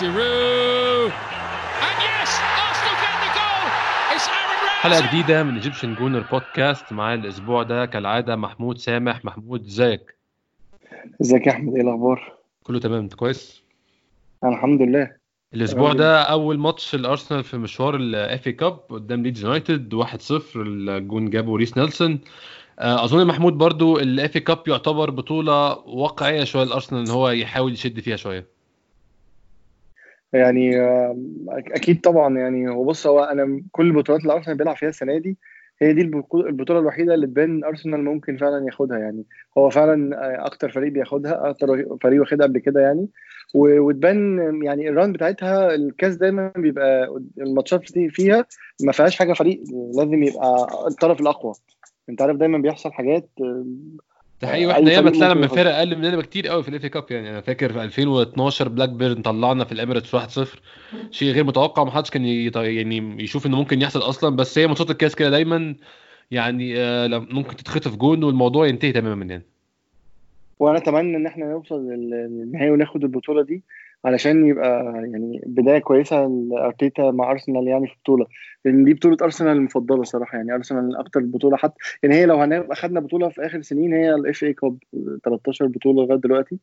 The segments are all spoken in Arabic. Giroud. And yes, Arsenal get the goal. It's Aaron Ramsey. حلقة جديدة من إيجيبشن جونر بودكاست. معايا الأسبوع ده كالعادة محمود سامح. محمود ازيك؟ ازيك يا أحمد؟ إيه الأخبار؟ كله تمام، أنت كويس؟ أنا الحمد لله. الأسبوع ده أول ماتش الأرسنال في مشوار الأفي كاب قدام ليدز يونايتد 1-0. الجون جابه ريس نيلسون. أظن محمود برضو الأفي كاب يعتبر بطولة واقعية شوية الأرسنال إن هو يحاول يشد فيها شوية. يعني اكيد طبعا، يعني هو بص، هو انا كل بطولات الارسنال بيلعب فيها السنه دي هي دي البطوله الوحيده اللي بين ارسنال ممكن فعلا ياخدها. يعني هو فعلا اكتر فريق بياخدها، اكتر فريق واخدها قبل كده يعني، وتبان يعني الران بتاعتها. الكاس دايما بيبقى الماتشات فيها ما فيهاش حاجه فريق، لازم يبقى الطرف الاقوى. انت عارف دايما بيحصل حاجات تحقيق واحدة يا بتلاقي لما فرق أقل مننا بكتير قوي في الإف كاب. يعني أنا فاكر في 2012 بلاك بيرن طلعنا في الإميريتس 1-0، شيء غير متوقع، محدش كان يعني يشوف إنه ممكن يحصل أصلا. بس هي ماتشات الكاس كده دايما يعني ممكن تتخطف جون والموضوع ينتهي تماما يعني. وأنا أتمنى إن إحنا نوصل للنهاية وناخد البطولة دي علشان يبقى يعني بداية كويسة لأرتيتا مع أرسنال يعني في بطولة، لأن دي بطولة أرسنال المفضلة صراحة. يعني أرسنال أكتر بطولة، حتى يعني هي لو أخدنا بطولة في آخر سنين هي الإف إيه كاب، 13 بطولة لغاية دلوقتي.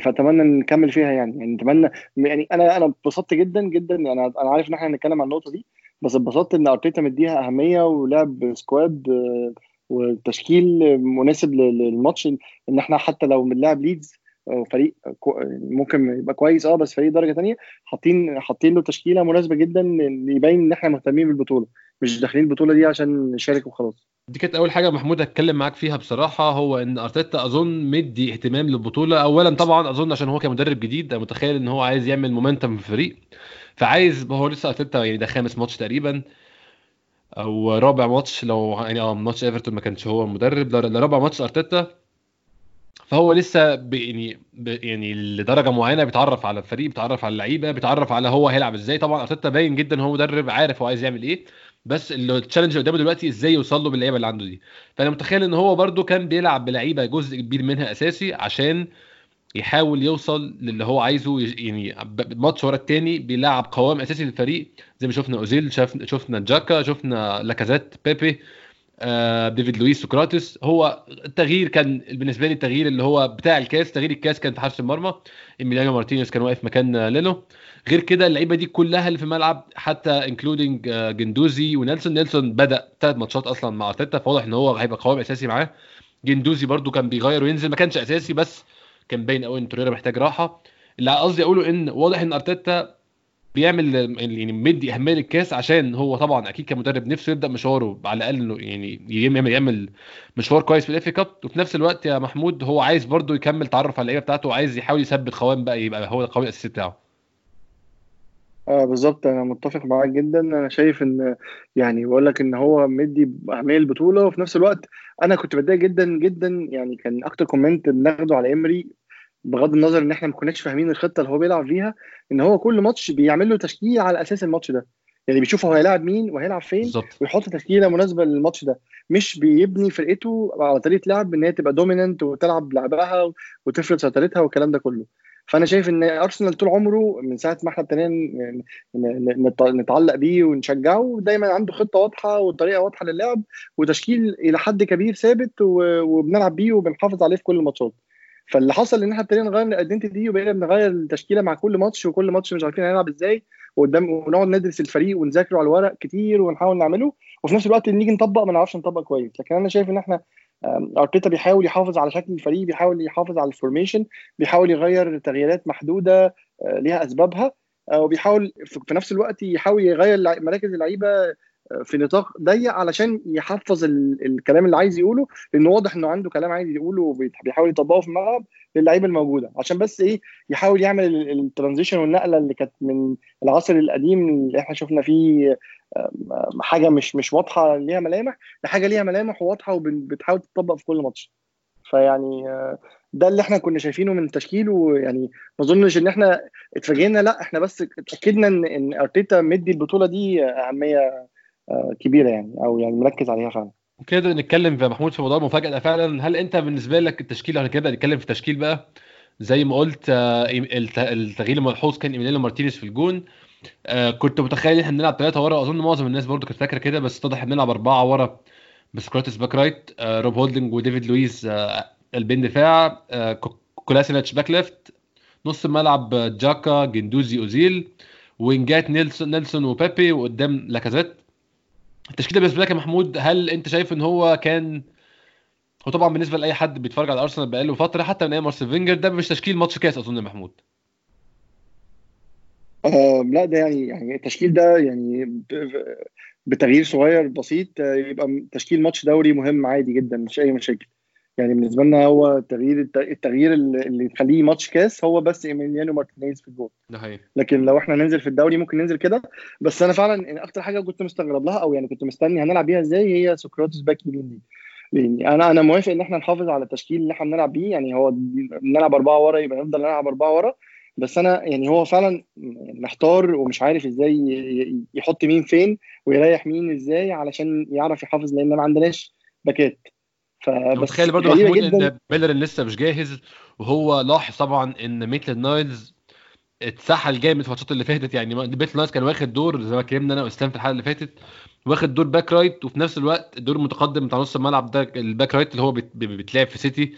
فأتمنى نكمل فيها يعني أتمنى يعني أنا اتبسطت جدا جدا. يعني أنا عارف إن إحنا هنتكلم عن النقطة دي، بس اتبسطت إن أرتيتا مديها أهمية ولعب سكواد وتشكيل مناسب للماتش. إن إحنا حتى لو بنلعب ليدز فريق ممكن يبقى كويس بس فريق درجه تانية، حاطين له تشكيله مناسبه جدا يبين ان احنا مهتمين بالبطوله، مش داخلين البطوله دي عشان نشارك وخلاص. دي كانت اول حاجه محمود هتكلم معاك فيها بصراحه، هو ان ارتيتا اظن مدي اهتمام للبطوله. اولا طبعا اظن عشان هو كمدرب جديد متخيل ان هو عايز يعمل مومنتم في الفريق، فعايز هو لسه ارتيتا يعني ده 5 ماتش تقريبا او رابع ماتش، لو يعني ماتش ايفرتون ما كانش هو المدرب، ده رابع ماتش ارتيتا. فهو لسه يعني لدرجه معينه بيتعرف على الفريق، بيتعرف على اللعيبه، بيتعرف على هو هيلعب ازاي. طبعا ارتيتا باين جدا هو مدرب عارف هو عايز يعمل ايه، بس التشالنج اللي قدامه دلوقتي ازاي يوصل له باللعيبه اللي عنده دي. فانا متخيل ان هو برده كان بيلعب بلعيبه جزء كبير منها اساسي عشان يحاول يوصل للي هو عايزه. يعني ماتش ورا الثاني بيلعب قوام اساسي للفريق، زي ما شفنا اوزيل، شفنا جاكا، شفنا لاكازيت، بيبي، ديفيد لويس، سقراطس. هو التغيير كان بالنسبه لي التغيير اللي هو بتاع الكاس، تغيير الكاس كان في حارس المرمى إيميليانو مارتينيز كان واقف مكان ليلو. غير كده اللعيبه دي كلها اللي في الملعب، حتى انكلودينج جندوزي ونيلسون. نيلسون بدا 3 ماتشات اصلا مع ارتيتا، فواضح ان هو هيبقى قوام اساسي معاه. جندوزي برده كان بيغير وينزل، ما كانش اساسي بس كان باين قوي ان توريرا محتاج راحه. اللي قصدي اقوله ان واضح ان ارتيتا بيعمل يعني مدي اهمال الكاس عشان هو طبعا اكيد كمدرب نفسه يبدا مشواره على الاقل انه يعني يعمل مشوار كويس في الافي كاب. وفي نفس الوقت يا محمود هو عايز برضو يكمل تعرف على اللعيبه بتاعته، وعايز يحاول يثبت قوام بقى، يبقى هو القوام الاساسي بتاعه. بالظبط، انا متفق معاك جدا. انا شايف ان يعني بقول لك ان هو مدي اهميه البطوله، وفي نفس الوقت انا كنت بتضايق جدا جدا. يعني كان اكتر كومنت بناخده على امري بغض النظر ان احنا ما كناش فاهمين الخطه اللي هو بيلعب فيها، ان هو كل ماتش بيعمل له تشكيل على اساس الماتش ده. يعني بيشوف هو هيلاعب مين وهيلعب فين بالزبط، ويحط تشكيله مناسبه للماتش ده، مش بيبني فرقته على طريقه لعب ان هي تبقى دوميننت وتلعب لعبها وتفرض سيطرتها والكلام ده كله. فانا شايف ان ارسنال طول عمره من ساعه ما احنا ابتدينا نتعلق بيه ونشجعه دايما عنده خطه واضحه وطريقه واضحه للعب وتشكيل الى حد كبير ثابت، وبنلعب بيه وبنحافظ عليه في كل الماتشات. فاللي حصل ان احنا ابتدينا نغير الايدنتي دي، وبقينا بنغير التشكيله مع كل ماتش، وكل ماتش مش عارفين هنلعب ازاي وقدام، ونقعد ندرس الفريق ونذاكره على الورق كتير ونحاول نعمله، وفي نفس الوقت نيجي نطبق ما نعرفش نطبق كويس. لكن انا شايف ان احنا ارتيتا بيحاول يحافظ على شكل الفريق، بيحاول يحافظ على الفورميشن، بيحاول يغير تغييرات محدوده ليها اسبابها، وبيحاول في نفس الوقت يحاول يغير مراكز اللعيبه في نطاق ضيق علشان يحفظ الكلام اللي عايز يقوله، لانه واضح انه عنده كلام عايز يقوله وبيحاول يطبقه في الملعب للعيبه الموجوده، عشان بس ايه يحاول يعمل الترانزيشن والنقله اللي كانت من العصر القديم اللي احنا شفنا فيه حاجه مش واضحه ليها ملامح، لحاجه ليها ملامح واضحه وبتحاول تطبق في كل ماتش. فيعني ده اللي احنا كنا شايفينه من تشكيله. ويعني ما اظنش ان احنا اتفاجئنا، لا احنا بس اتاكدنا ان ارتيتا مدي البطوله دي اهميه كبيره يعني، او يعني مركز عليها فعلا. كده نتكلم في محمود في موضوع المفاجاه فعلا. هل انت بالنسبه لك التشكيل، احنا كده نتكلم في تشكيل بقى، زي ما قلت التغيير الملحوظ كان إيمينيلو مارتينيز في الجون. كنت متخيل إحنا نلعب 3 ورا, أظن معظم الناس برضو كانت فاكرة كده, بس اتضح إننا نلعب 4 ورا بسكراتس باك رايت, روب هولدنج وديفيد لويز البين دفاع, كولاسينيتش باك ليفت, نص الملعب جاكا جندوزي أوزيل, وينجات نيلسون وبيبي, وقدام لاكازيت. التشكيله بالنسبه لك يا محمود, هل انت شايف ان هو كان, هو طبعا بالنسبه لاي حد بيتفرج على ارسنال بقاله فتره حتى من ايام ارسن فينجر ده مش تشكيل ماتش كاس اظن يا محمود؟ لا ده يعني التشكيل ده يعني بتغيير صغير بسيط يبقى تشكيل ماتش دوري مهم عادي جدا, مش اي مشاكل. يعني بالنسبه لنا هو التغيير اللي يخليه ماتش كاس هو بس إيمينيانو مارتينيز في الجول ده حقيقي. لكن لو احنا ننزل في الدوري ممكن ننزل كده. بس انا فعلا اكتر حاجه كنت مستغرب لها او يعني كنت مستني هنلعب بيها ازاي هي سقراطس باك يمين دي, لان انا موافق ان احنا نحافظ على التشكيل اللي احنا بنلعب بيه. يعني هو بنلعب 4 ورا يبقى نفضل نلعب 4 ورا, بس انا يعني هو فعلا محتار ومش عارف ازاي يحط مين فين ويريح مين ازاي علشان يعرف يحافظ, لان ما عندناش باكات. متخيل برضو محمود ان بيلرين لسه مش جاهز, وهو لاحظ طبعا ان ميتل نايلز اتسحل جامد في الماتشات اللي فاتت. يعني ميتل نايلز كان واخد دور زي ما كلمنا انا واسلام في الحلقه اللي فاتت, واخد دور باك رايت, وفي نفس الوقت الدور المتقدم بتاع نص الملعب ده الباك رايت اللي هو بيتلعب في سيتي.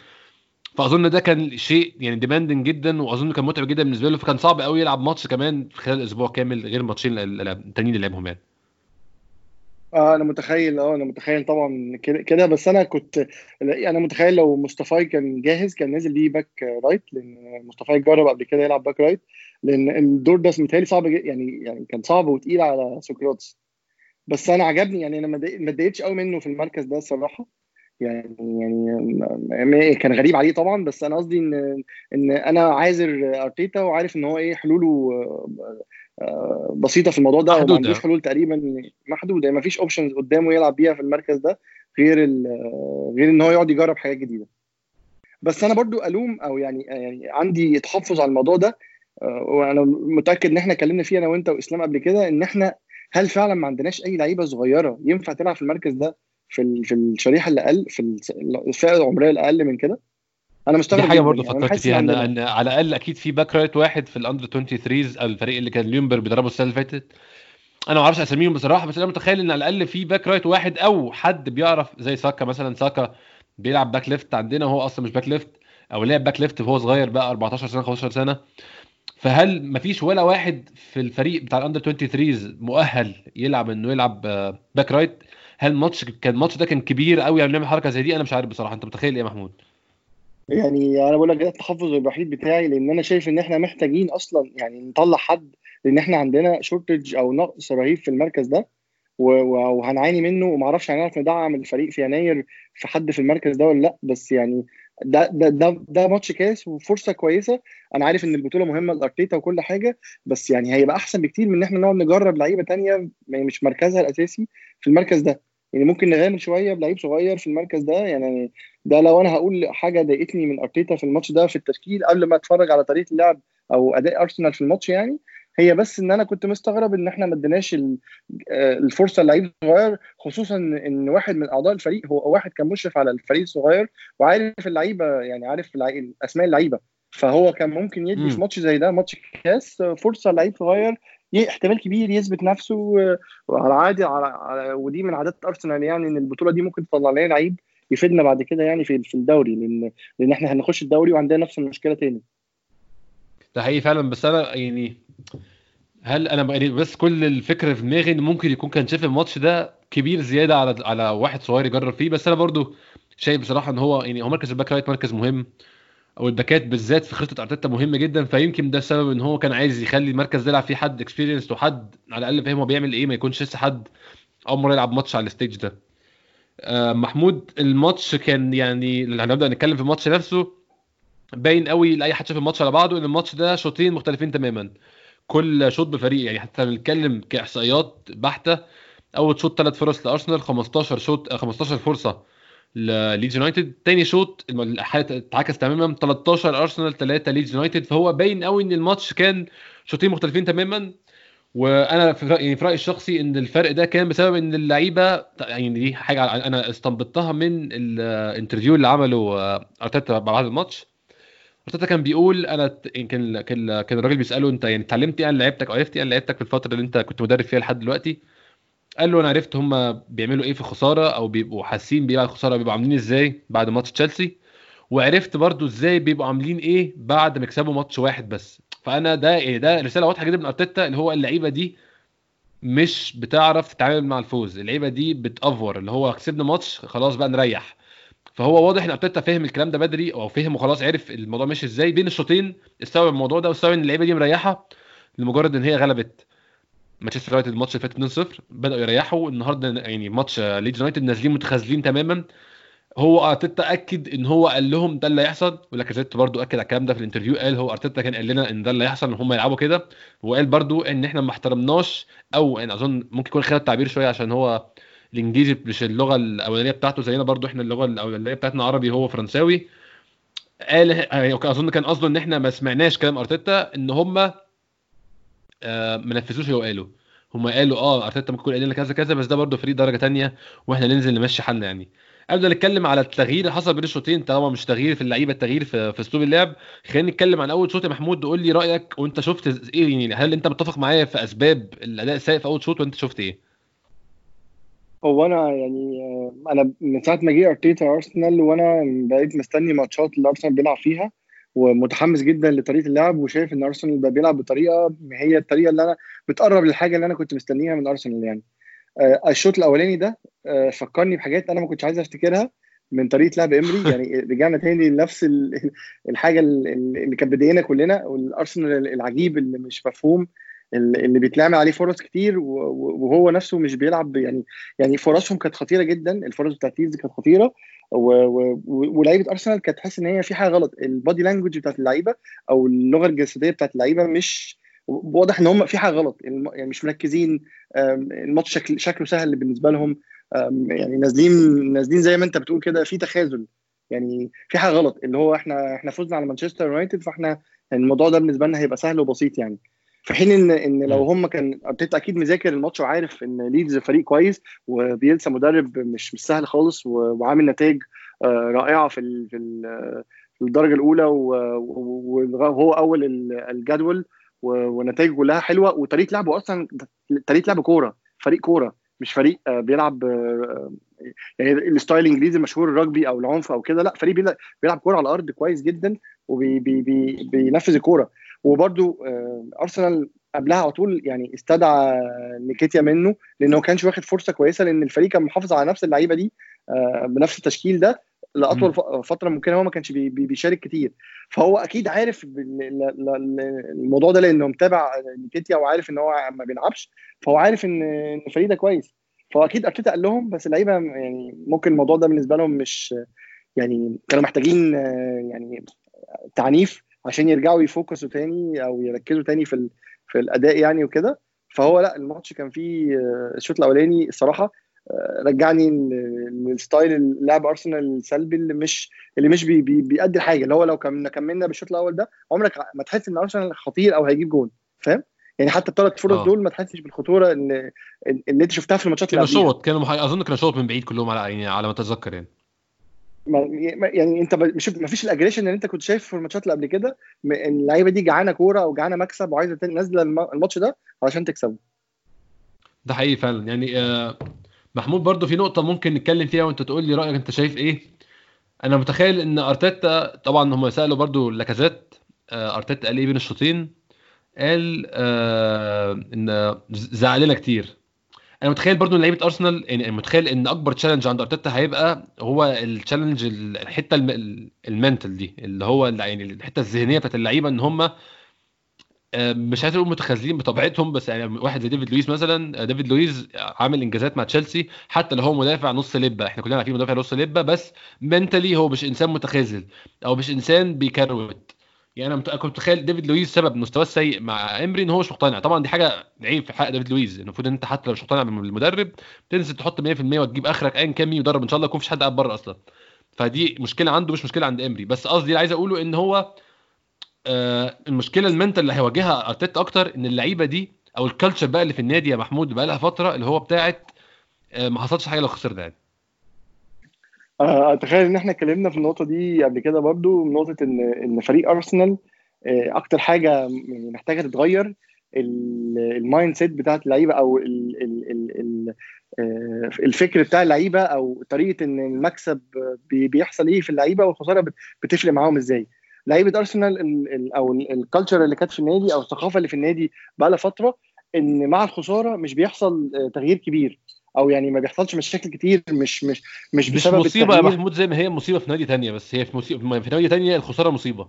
فاظن ده كان شيء يعني ديماندنج جدا, واظن كان متعب جدا بالنسبه له, فكان صعب قوي يلعب ماتش كمان خلال اسبوع كامل غير ماتشين التانيين اللي لعبهم. يعني انا متخيل طبعا كده, بس انا متخيل لو مصطفى كان جاهز كان نازل بيه باك رايت, لان مصطفى جرب قبل كده يلعب باك رايت, لان الدور ده متهيألي صعب يعني كان صعب وتقيل على سقراطس. بس انا عجبني, يعني انا ما اتضايقتش قوي منه في المركز ده الصراحه. يعني كان غريب عليه طبعا, بس انا قصدي ان انا عاذر ارتيتا وعارف ان هو ايه حلوله بسيطه في الموضوع ده, ما عندوش حلول تقريبا محدوده, ما فيش اوبشنز قدامه يلعب بيها في المركز ده غير ان هو يقعد يجرب حاجات جديده. بس انا برضو الوم او يعني عندي تحفظ على الموضوع ده, وانا متاكد ان احنا اتكلمنا فيه انا وانت واسلام قبل كده, ان احنا هل فعلا ما عندناش اي لعيبه صغيره ينفع تلعب في المركز ده في الشريحه الاقل, في الفئه العمريه الاقل من كده؟ انا مستغرب حاجه برضه فكرت فيها, ان على الاقل اكيد في باك رايت واحد في الاندر 23 الفريق اللي كان ليونبرج بيدربه السنه اللي فاتت, انا ما اعرفش اساميهم بصراحه, بس انا متخيل ان على الاقل في باك رايت واحد او حد بيعرف زي ساكا مثلا. ساكا بيلعب باك ليفت عندنا, هو اصلا مش باك ليفت او لعب باك ليفت وهو صغير بقى 14 سنه 15 سنه. فهل مفيش ولا واحد في الفريق بتاع الاندر 23 مؤهل يلعب انه يلعب باك رايت؟ هل الماتش ده كان كبير قوي يعني نعمل حركه زي دي؟ انا مش عارف بصراحه, انت متخيل ايه يا محمود؟ يعني انا بقول لك ده التحفظ الوحيد بتاعي, لان انا شايف ان احنا محتاجين اصلا يعني نطلع حد, لان احنا عندنا شورتج او نقص رهيب في المركز ده وهنعاني منه, وما اعرفش هنعرف ندعم الفريق في يناير في حد في المركز ده ولا لا. بس يعني ده ماتش كاس وفرصه كويسه. انا عارف ان البطوله مهمه لارتيتا وكل حاجه, بس يعني هيبقى احسن بكتير من ان احنا نقعد نجرب لعيبه تانية مش مركزها الاساسي في المركز ده. يعني ممكن نغامر شويه بلعيب صغير في المركز ده. يعني ده لو انا هقول حاجه ضايقتني من ارتيتا في الماتش ده في التشكيل قبل ما اتفرج على طريقه اللعب او اداء ارسنال في الماتش, يعني هي بس ان انا كنت مستغرب ان احنا ما اديناش الفرصه للعيب صغير, خصوصا ان واحد من اعضاء الفريق هو واحد كان مشرف على الفريق الصغير وعارف اللعيبه, يعني عارف اسماء اللعيبه, فهو كان ممكن يدي في ماتش زي ده ماتش كاس فرصه للعيب صغير احتمال كبير يثبت نفسه. وعلى عادي ودي من عادات ارسنال, يعني ان البطوله دي ممكن تطلع لنا لعيب يفيدنا بعد كده يعني في الدوري, لان احنا هنخش الدوري وعندنا نفس المشكله تاني. ده حقيقي فعلا. بس انا يعني هل انا بس كل الفكره في دماغي ان ممكن يكون كان شايف الماتش ده كبير زياده على واحد صغير يجرب فيه. بس انا برضو شايف بصراحه ان هو يعني هو مركز الباك رايت مركز مهم, او الباكات بالذات في خطه ارتيتا مهمه جدا. فيمكن ده السبب ان هو كان عايز يخلي المركز يلعب فيه حد اكسبيرينس وحد على الاقل فاهم هو بيعمل ايه, ما يكونش لسه حد اول مره يلعب ماتش على الستيج ده. محمود الماتش كان يعني هنبدا نتكلم في الماتش نفسه, باين قوي لاي حد شاف الماتش على بعضه ان الماتش ده شوطين مختلفين تماما, كل شوط بفريق. يعني حتى بنتكلم كاحصائيات بحته, اول شوط 3 فرص لارسنال, 15 فرصه لليدز يونايتد. تاني شوط الحاله اتعكس تماما, 13 ارسنال 3 ليدز يونايتد. فهو باين قوي ان الماتش كان شوطين مختلفين تماما, وانا في رايي الشخصي ان الفرق ده كان بسبب ان اللعيبه, يعني دي حاجه انا استنبطتها من الانترفيو اللي عمله ارتيتا بعد الماتش. ارتيتا كان بيقول انا كان الراجل بيساله انت يعني اتعلمت ايه عن لعيبتك، عرفت ايه عن لعيبتك في الفتره اللي انت كنت مدرب فيها لحد دلوقتي؟ قال له انا عرفت هم بيعملوا ايه في خساره او بيبقوا حاسين بيه على الخساره، بيبقوا عاملين ازاي بعد ماتش تشيلسي، وعرفت برضو ازاي بيبقوا عاملين ايه بعد ما يكسبوا ماتش واحد بس. فانا ده رساله واضحه جدا من ارتيتا، اللي هو اللعيبه دي مش بتعرف تتعامل مع الفوز، اللعيبه دي بتافور، اللي هو كسبنا ماتش خلاص بقى نريح. فهو واضح ان ارتيتا فاهم الكلام ده بدري او فهمه خلاص، عرف الموضوع ماشي ازاي بين الشوطين، استوعب الموضوع ده واستوعب ان اللعيبه دي مريحه لمجرد ان هي غلبت مانشستر يونايتد الماتش اللي فات 2-0، بداوا يريحوا النهارده يعني ماتش ليدز يونايتد نازلين متخاذلين تماما. هو ارتيتا اكد ان هو قال لهم ده اللي هيحصل، ولاكازيت برده اكد على الكلام ده في الانترفيو، قال هو ارتيتا كان قال لنا ان ده اللي هيحصل ان هم يلعبوا كده، وقال برده ان احنا ما احترمناش، او انا اظن ممكن يكون خلال التعبير شويه عشان هو الانجليزي مش اللغه الاولانيه بتاعته زينا، برضو احنا اللغه الاولانيه بتاعتنا عربي هو فرنساوي. قال اظن كان قصده ان احنا ما سمعناش كلام ارتيتا ان هم ما نفذوش اللي قالوا، هم قالوا ارتيتا ممكن يكون قال لنا كذا كذا بس ده برضو فريق درجه تانية واحنا ننزل نمشي حالنا. يعني قبل نتكلم على التغيير اللي حصل بين الشوطين، طبعا مش تغيير في اللعيبه، التغيير في اسلوب اللعب. خلينا نتكلم عن اول شوط يا محمود، قول لي رايك وانت شفت ايه، يعني هل انت متفق معايا في اسباب الاداء السيء في اول شوط وانت شفت ايه؟ هو انا يعني انا من ساعه ما جه ارتيتا ارسنال وانا بقيت مستني ماتشات اللي ارسنال بيلعب فيها ومتحمس جدا لطريقه اللعب، وشايف ان ارسنال بقى بيلعب بطريقه هي الطريقه اللي انا بتقرب للحاجه اللي انا كنت مستنيها من ارسنال. يعني الشوط الاولاني ده فكرني بحاجات انا ما كنتش عايز افتكرها من طريقه لعب امري، يعني رجعنا تاني لنفس الحاجه اللي كانت بدينا كلنا، والارسنال العجيب اللي مش مفهوم اللي بيتلعب عليه فرص كتير وهو نفسه مش بيلعب. يعني فرصهم كانت خطيره جدا، الفرص بتاعت ليدز كانت خطيره، ولاعيبه ارسنال كانت تحس ان هي في حاجه غلط، البادي لانجوج بتاعت اللعيبه او اللغه الجسديه بتاعت اللعيبه مش واضح ان هم في حاجه غلط، يعني مش مركزين، الماتش شكله سهل بالنسبه لهم، يعني نازلين زي ما انت بتقول كده في تخاذل، يعني في حاجه غلط اللي هو احنا فزنا على مانشستر يونايتد فاحنا الموضوع ده بالنسبه لنا هيبقى سهل وبسيط. يعني في حين ان لو هم كان ارتيتا اكيد مذاكر الماتش وعارف ان ليدز فريق كويس وبيلسا مدرب مش سهل خالص وعامل نتائج رائعه في الدرجه الاولى وهو اول الجدول ونتائج كلها حلوه، وطريقه لعبه اصلا طريقه لعب كوره، فريق كوره مش فريق بيلعب يعني الستايل الانجليزي المشهور الرجبي او العنف او كده، لا فريق بيلعب كوره على الارض كويس جدا وبينفذ الكوره. وبرده ارسنال قبلها على طول يعني استدعى نيكيتيا منه لانه كانش واخد فرصه كويسه، لان الفريق كان محافظ على نفس اللعيبه دي بنفس التشكيل ده لاطول فتره ممكنه، هو ما كانش بيشارك كتير، فهو اكيد عارف الموضوع ده لانه متابع نيكيتيا وعارف ان هو ما بيلعبش، فهو عارف ان الفريق ده كويس، فهو اكيد ارتيتا قال لهم، بس اللعيبه يعني ممكن الموضوع ده بالنسبه لهم مش يعني كانوا محتاجين يعني تعنيف عشان يرجعوا يفوكسوا تاني او يركزوا تاني في الاداء يعني وكده. فهو لا الماتش كان فيه الشوط الاولاني الصراحه رجعني للستايل اللعب ارسنال السلبي اللي مش بيقدر حاجه، اللي هو لو كملنا بالشوط الاول ده عمرك ما تحس ان ارسنال خطير او هيجيب جون، فاهم يعني؟ حتى الثلاث فرص دول ما تحسش بالخطوره اللي انت شفتها في الماتشات اللي قبلها. كانوا شوط اظن كانوا شوط من بعيد كلهم على يعني على ما اتذكر، يعني يعني انت ما فيش الاجريشن اللي انت كنت شايف في الماتشات اللي قبل كده، اللعيبه دي جعانه كوره او جعانه مكسب وعايزه نازله الماتش ده علشان تكسبه. ده حقيقي فعلا. يعني محمود برضو في نقطه ممكن نتكلم فيها وانت تقول لي رايك انت شايف ايه. انا متخيل ان ارتيتا طبعا هم سالوا برضو لاكازيت، ارتيتا قال ايه بين الشوطين؟ قال ان زعلنا كتير. انا متخيل برضو ان لعيبه ارسنال، يعني متخيل ان اكبر تشالنج عند ارتيتا هيبقى هو التشالنج الحته المنتال دي، اللي هو يعني الحته الذهنيه بتاعت اللعيبه، ان هم مش عايز اقول متخاذلين بطبيعتهم، بس يعني واحد زي ديفيد لويس مثلا، ديفيد لويس عامل انجازات مع تشيلسي حتى لو هو مدافع نص لبه، احنا كلنا عارفين مدافع نص لبه، بس منتالي هو مش انسان متخاذل او مش انسان بيكروت. يعني انا كنت متخيل ديفيد لويس سبب مستواه السيء مع امري ان هو مش مقتنع، طبعا دي حاجه عيب في حق ديفيد لويس، المفروض ان انت حتى لو مش مقتنع بالمدرب تنزل تحط 100% وتجيب اخرك ايا كان مين يدرب، ان شاء الله يكون مفيش حد قاعد بره اصلا، فدي مشكله عنده مش مشكله عند امري. بس قصدي اللي عايز اقوله ان هو المشكله المنتال اللي هيواجهها ارتيتا اكتر، ان اللعيبه دي او الكالتشر بقى اللي في النادي يا محمود بقى لها فتره، اللي هو بتاعه ما حصلش حاجه لو خسرنا. اتخيل ان احنا اتكلمنا في النقطه دي قبل كده برضو، من نقطه ان فريق ارسنال اكتر حاجه محتاجه تتغير المايند سيت بتاعه اللعيبه، او الفكر بتاع اللعيبه، او طريقه ان المكسب بيحصل ايه في اللعيبه والخساره بتفرق معاهم ازاي. لعيبه ارسنال او الكالتشر اللي كانت في النادي او الثقافه اللي في النادي بقى لها فتره ان مع الخساره مش بيحصل تغيير كبير، او يعني ما بيحصلش مشاكل كتير، مش بسبب مصيبه يا محمود زي ما هي مصيبه في نادي تانية، بس هي في نادي تانية الخساره مصيبه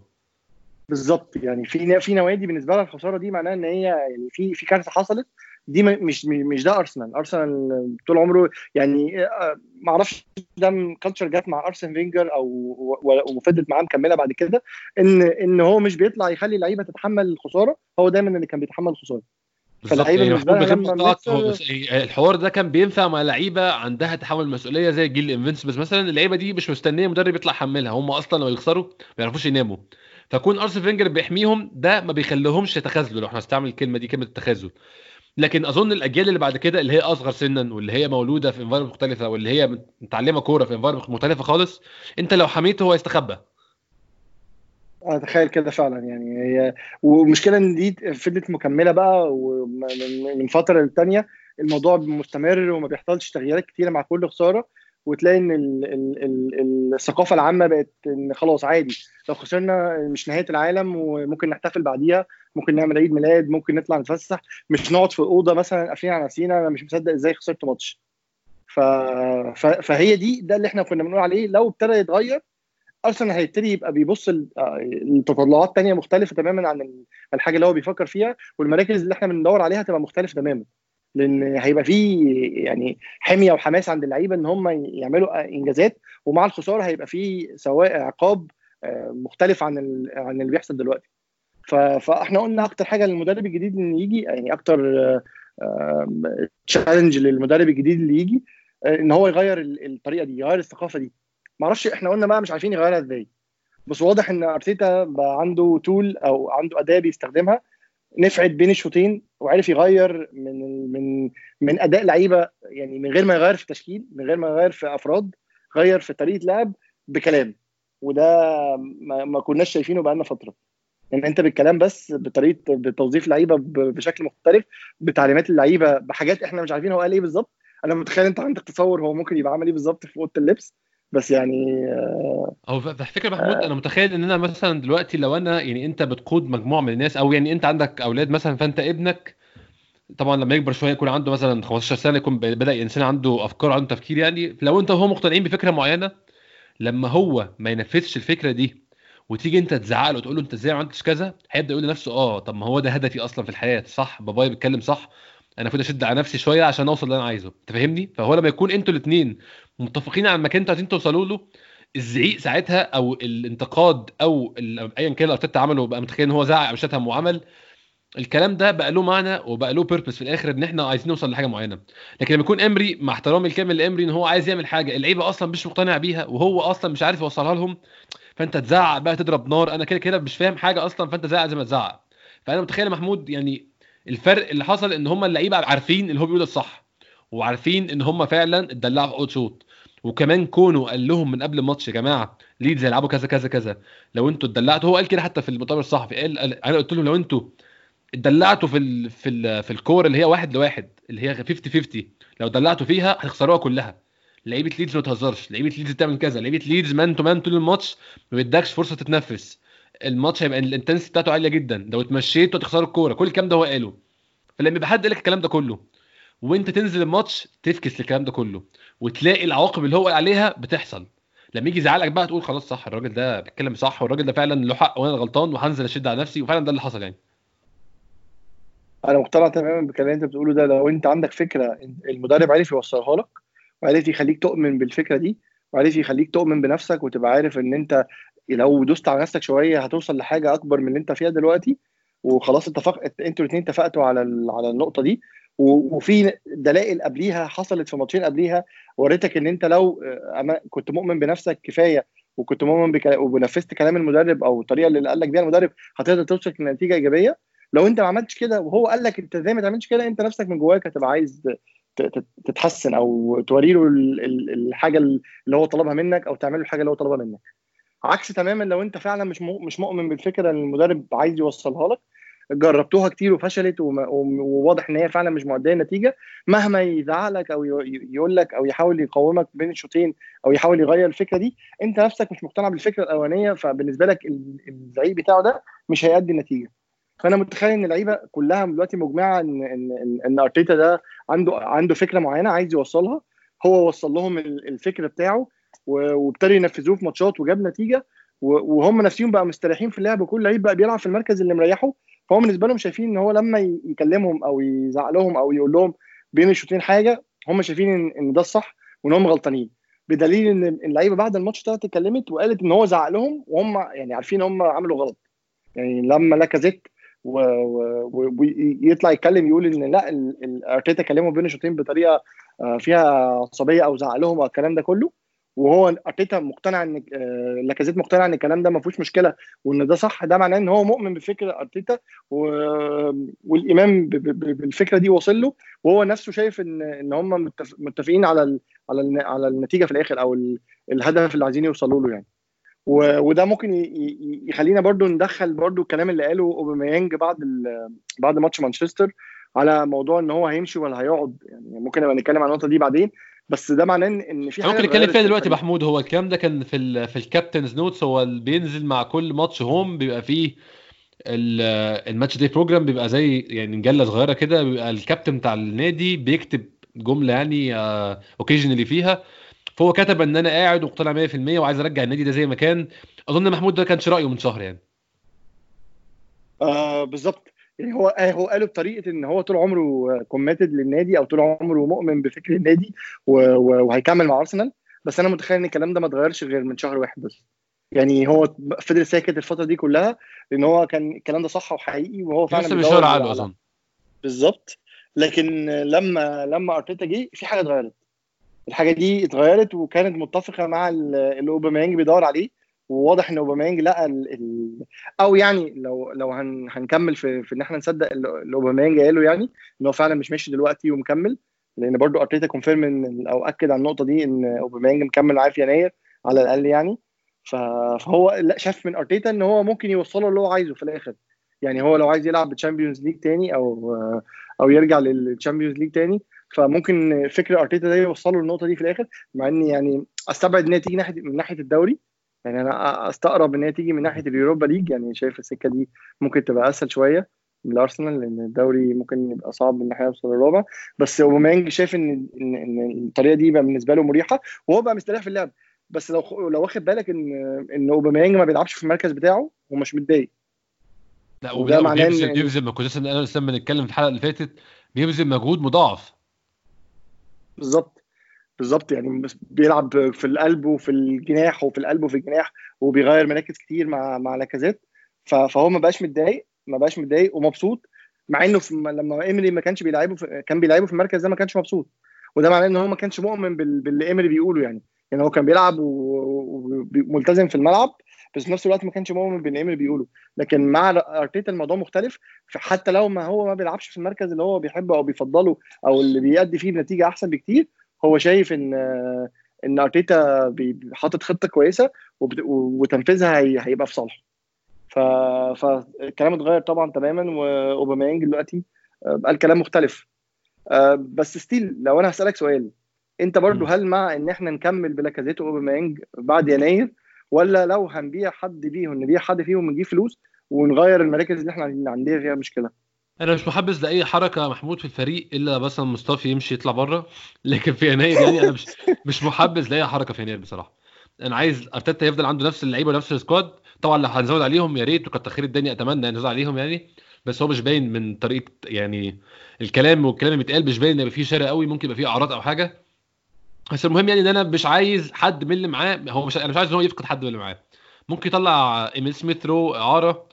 بالظبط. يعني في نوادي بالنسبه لها الخساره دي معناها ان هي يعني في كارثه حصلت، دي مش ده ارسنال طول عمره. يعني ما اعرفش ده كالتشر جات مع ارسن فينجر او وفضلت معاه مكمله بعد كده، ان هو مش بيطلع يخلي اللعيبه تتحمل الخساره، هو دايما اللي كان بيتحمل الخساره. الحوار ده كان بينفع مع لعيبه عندها تحمل مسؤوليه زي جيل انفينسبلز مثلا. اللعيبه دي مش مستنيه مدرب يطلع يحملها، هم اصلا لو يخسروا ما يعرفوش يناموا، فكون ارسن فينجر بيحميهم ده ما بيخليهمش يتخاذلوا، لو احنا هنستعمل الكلمه دي كلمه التخاذل. لكن اظن الاجيال اللي بعد كده اللي هي اصغر سنا واللي هي مولوده في انفايرمنت مختلفه واللي هي متعلمه كوره في انفايرمنت مختلفه خالص، انت لو حميته هو يستخبى. انا تخيل كده فعلا يعني هي، والمشكله ان دي فضلت مكمله بقى ومن فتره للتانيه الموضوع مستمر وما بيحصلش تغييرات كتيره مع كل خساره، وتلاقي ان الثقافه العامه بقت ان خلاص عادي لو خسرنا مش نهايه العالم، وممكن نحتفل بعديها، ممكن نعمل عيد ميلاد، ممكن نطلع نتفسح، مش نقعد في اوضه مثلا قافلين على نفسينا انا مش مصدق ازاي خسرت ماتش. فهي ده اللي احنا كنا بنقول عليه. لو ابتدى يتغير ارسنال هيبتدي يبقى بيبص لتطلعات تانية مختلفه تماما عن الحاجه اللي هو بيفكر فيها، والمراكز اللي احنا بندور عليها هتبقى مختلفه تماما، لان هيبقى فيه يعني حميه وحماس عند اللعيبه ان هم يعملوا انجازات، ومع الخساره هيبقى فيه سواء عقاب مختلف عن اللي بيحصل دلوقتي. فاحنا قلنا اكتر حاجه للمدرب الجديد اللي يجي، يعني اكتر تشالنج للمدرب الجديد اللي يجي ان هو يغير الطريقه دي، يغير الثقافه دي. معرفش احنا قلنا بقى مش عارفين يغيرها ازاي، بس واضح ان ارتيتا بقى عنده تول او عنده اداه بيستخدمها نفعت بين الشوطين، وعرف يغير من اداء لعيبه، يعني من غير ما يغير في تشكيل، من غير ما يغير في افراد، غير في طريقه لعب بكلام. وده ما كناش شايفينه بقالنا فتره، ان يعني انت بالكلام بس، بطريقه بتوظيف لعيبه بشكل مختلف، بتعليمات اللعيبه، بحاجات احنا مش عارفين هو قال ايه بالظبط. انا متخيل انت عندك تصور هو ممكن يبقى عمل ايه بالظبط في اوضه اللبس، بس يعني هو فكره محمود. انا متخيل ان انا مثلا دلوقتي لو انا يعني انت بتقود مجموعه من الناس، او يعني انت عندك اولاد مثلا، فانت ابنك طبعا لما يكبر شويه يكون عنده مثلا 15 سنه، يكون بدا انسان عنده افكار عنده تفكير. يعني لو انت وهو مقتنعين بفكره معينه، لما هو ما ينفذش الفكره دي وتيجي انت تزعق له وتقول له انت ازاي ما عملتش كذا، هيبدا يقول لنفسه طب ما هو ده هدفي اصلا في الحياه، صح بابايا بيتكلم صح، انا المفروض اشد على نفسي شويه عشان اوصل اللي انا عايزه. تفهمني؟ فهو لما يكون انتوا الاثنين متفقين على مكان انتوا عايزين توصلوا له، الزعيق ساعتها او الانتقاد او ايا كان ارتيتا عمله، بقى متخيل ان هو زعق او شتم وعمل الكلام ده، بقى له معنى وبقى له بيربز في الاخر، ان احنا عايزين نوصل لحاجه معينه. لكن لما يكون امري مع احترامي الكامل لامري ان هو عايز يعمل حاجه اللعيبه اصلا مش مقتنع بيها وهو اصلا مش عارف يوصلها لهم، فانت تزعق بقى تضرب نار، انا كده كده مش فاهم حاجه اصلا، فانت زعق زي ما تزعق. فانا متخيل محمود يعني الفرق اللي حصل ان هم اللعيبه عارفين اللي هو بيقول الصح، وعارفين ان هم فعلا اتدلعوا في اوت شوت، وكمان كونوا قال لهم من قبل الماتش يا جماعه ليدز هيلعبوا كذا كذا كذا، لو انتوا اتدلعتوا. هو قال كده حتى في المؤتمر الصحفي، قال انا قلت لهم لو انتوا اتدلعتوا في الكوره اللي هي 1-1 اللي هي 50-50، لو اتدلعتوا فيها هتخسروها كلها. لعيبه ليدز ما تهزرش، لعيبه ليدز تعمل كذا، لعيبه ليدز ما انتوا الماتش ما بيدكش فرصه تتنفس، الماتش هيبقى الانتنسيتي بتاعته عاليه جدا، لو اتمشيتوا هتخسروا الكوره، كل الكلام ده هو قاله. فلما يبقى حد قال لك الكلام ده كله وانت تنزل الماتش تفكس الكلام ده كله، وتلاقي العواقب اللي هو قال عليها بتحصل. لما يجي يزعلك بقى تقول خلاص صح، الراجل ده بيتكلم صح، والراجل ده فعلا له حق وانا غلطان، وهنزل اشد على نفسي. وفعلا ده اللي حصل. يعني انا مقتنع تماما بالكلام انت بتقوله ده، لو انت عندك فكره المدرب عارف يوصلها لك، وعارف يخليك تؤمن بالفكره دي، وعارف يخليك تؤمن بنفسك، وتبقى عارف ان انت لو دوست على نفسك شويه هتوصل لحاجه اكبر من اللي انت فيها دلوقتي، وخلاص انتوا الاثنين اتفقتوا على النقطه دي، وفي دلائل قبليها حصلت في ماتشين قبليها وريتك ان انت لو كنت مؤمن بنفسك كفايه، وكنت مؤمن ونفذت كلام المدرب او الطريقه اللي قال لك بيها المدرب، هتقدر توصل لنتيجه ايجابيه. لو انت ما عملتش كده وهو قال لك انت ازاي ما تعملش كده، انت نفسك من جواك هتبقى عايز تتحسن او توري له الحاجه اللي هو طلبها منك او تعمل له الحاجه اللي هو طلبها منك. عكس تماما لو انت فعلا مش مؤمن بالفكره اللي المدرب عايز يوصلها لك، جربتوها كتير وفشلت وواضح ان هي فعلا مش مؤديه نتيجه، مهما يزعلك او يقول لك او يحاول يقاومك بين الشوطين او يحاول يغير الفكره دي، انت نفسك مش مقتنع بالفكره الاولانيه، فبالنسبه لك اللعيب بتاعه ده مش هيؤدي نتيجه. فانا متخيل ان اللعيبه كلها دلوقتي مجمعه ان ان ان ارتيتا ده عنده فكره معينه عايز يوصلها، هو وصل لهم الفكره بتاعه وابتدوا ينفذوه في ماتشات وجاب نتيجه، وهم نفسهم بقى مستريحين في اللعب، وكل لعيب بقى بيلعب في المركز اللي مريحه. فهو بالنسبه لهم شايفين ان هو لما يكلمهم او يزعلهم او يقول لهم بين الشوطين حاجه، هم شايفين ان ده الصح وان هم غلطانين، بدليل ان اللعيبه بعد الماتش طلعت اتكلمت وقالت ان هو زعق لهم وهم يعني عارفين هم عملوا غلط. يعني لما لاكازيت ويطلع يتكلم يقول ان لا ارتيتا كلمهم بين الشوطين بطريقه فيها عصبيه او زعق لهم والكلام ده كله، وهو ارتيتا مقتنع ان لاكازيت مقتنع ان الكلام ده ما فيهوش مشكله وان ده صح، ده معناه ان هو مؤمن بفكره ارتيتا والايمان بالفكره دي واصل له، وهو نفسه شايف ان هم متفقين على النتيجه في الاخر او الهدف اللي عايزين يوصلوا له يعني. وده ممكن يخلينا برضو ندخل برضو الكلام اللي قاله اوباميانج بعد ماتش مانشستر على موضوع ان هو هيمشي ولا هيقعد، يعني ممكن نبقى نتكلم عن النقطه دي بعدين، بس ده معناه ان في حاجه ممكن نتكلم فيها دلوقتي. محمود، هو الكلام ده كان في الكابتنز نوتس، هو بينزل مع كل ماتش هوم بيبقى فيه الماتش دي بروجرام، بيبقى زي يعني مجله صغيره كده، بيبقى الكابتن بتاع النادي بيكتب جمله يعني اوكيجنالي فيها، فهو كتب ان انا قاعد ومقتنع 100% وعايز ارجع النادي ده زي ما كان. اظن محمود ده كانش رايه من شهر يعني. بالظبط، يعني هو قاله بطريقه ان هو طول عمره كوميتد للنادي او طول عمره مؤمن بفكر النادي وهيكمل مع ارسنال، بس انا متخيل ان الكلام ده ما اتغيرش غير من شهر واحد بس. يعني هو فضل ساكت الفتره دي كلها لان هو كان الكلام ده صح وحقيقي وهو فعلا بيدور على اظن بالظبط. لكن لما ارتيتا جه في حاجه اتغيرت، الحاجه دي اتغيرت وكانت متفقه مع اللي اوباميانج بيدور عليه، وواضح ان اوباميانج لقى او يعني لو هنكمل في ان احنا نصدق اللي اوباميانج قاله، يعني ان هو فعلا مش ماشي دلوقتي ومكمل، لان برضو ارتيتا كونفيرم او اكد على النقطه دي ان اوباميانج مكمل معاه في يناير على الاقل يعني. فهو لا شاف من ارتيتا ان هو ممكن يوصله اللي هو عايزه في الاخر، يعني هو لو عايز يلعب بالتشامبيونز ليج تاني او يرجع للتشامبيونز ليج تاني، فممكن فكر ارتيتا ده يوصله للنقطه دي في الاخر، مع ان يعني استبعد ان هي تيجي من ناحيه الدوري، يعني انا استقرب ان هي تيجي من ناحيه اليوروبا ليج، يعني شايف السكه دي ممكن تبقى اسهل شويه للارسنال لان الدوري ممكن يبقى صعب ان احنا نوصل للرابع، بس اوباميانج شايف ان الطريقه دي بقى بالنسبه له مريحه وهو بقى مستريح في اللعب. بس لو واخد بالك ان اوباميانج ما بيلعبش في المركز بتاعه ومش متضايق، لا وبيبذل ما كناش انا لما نتكلم في الحلقه اللي فاتت بيبذل مجهود مضاعف. بالظبط يعني بيلعب في القلب وفي الجناح وبيغير مراكز كتير مع لاكازيت، فهو ما بقاش متضايق ومبسوط، مع انه لما ايمري ما كانش بيلعبه كان بيلعبه في المركز ده ما كانش مبسوط، وده معناه ان هو ما كانش مؤمن باللي ايمري بيقوله يعني هو كان بيلعب وملتزم في الملعب بس في نفس الوقت ما كانش مؤمن باللي ايمري بيقوله. لكن مع ارتيتا الموضوع مختلف، حتى لو ما هو ما بيلعبش في المركز اللي هو بيحبه او بيفضله او اللي بيأدي فيه نتيجة احسن بكتير، هو شايف ان ارتيتا حاطط خطه كويسه وتنفيذها هيبقى في صالحه. فالكلام اتغير طبعا تماما، واوباميانج دلوقتي بقى الكلام مختلف. بس ستيل لو انا هسالك سؤال، انت برضو هل مع ان احنا نكمل بلاكازيت واوباميانج بعد يناير، ولا لو هنبيع حد بيهم نبيع حد فيهم ونجيب فلوس ونغير المراكز اللي احنا عندنا فيها مشكله؟ انا مش محبذ لاي حركه محمود في الفريق الا مثلا مصطفى يمشي يطلع بره، لكن في يناير يعني انا مش محبذ لاي حركه في يناير بصراحه. انا عايز ارتيتا يفضل عنده نفس اللعيبه ونفس السكواد، طبعا لو هنزود عليهم يا ريت وكتر خير الدنيا، اتمنى نزود عليهم يعني، بس هو مش باين من طريقه يعني الكلام اللي بيتقال مش باين ان يبقى فيه شرق قوي، ممكن يبقى فيه اعراض او حاجه. بس المهم يعني ان انا مش عايز حد من اللي معاه، انا مش عايز ان هو يفقد حد من اللي معاه. ممكن يطلع ايميل سميث رو اعاره،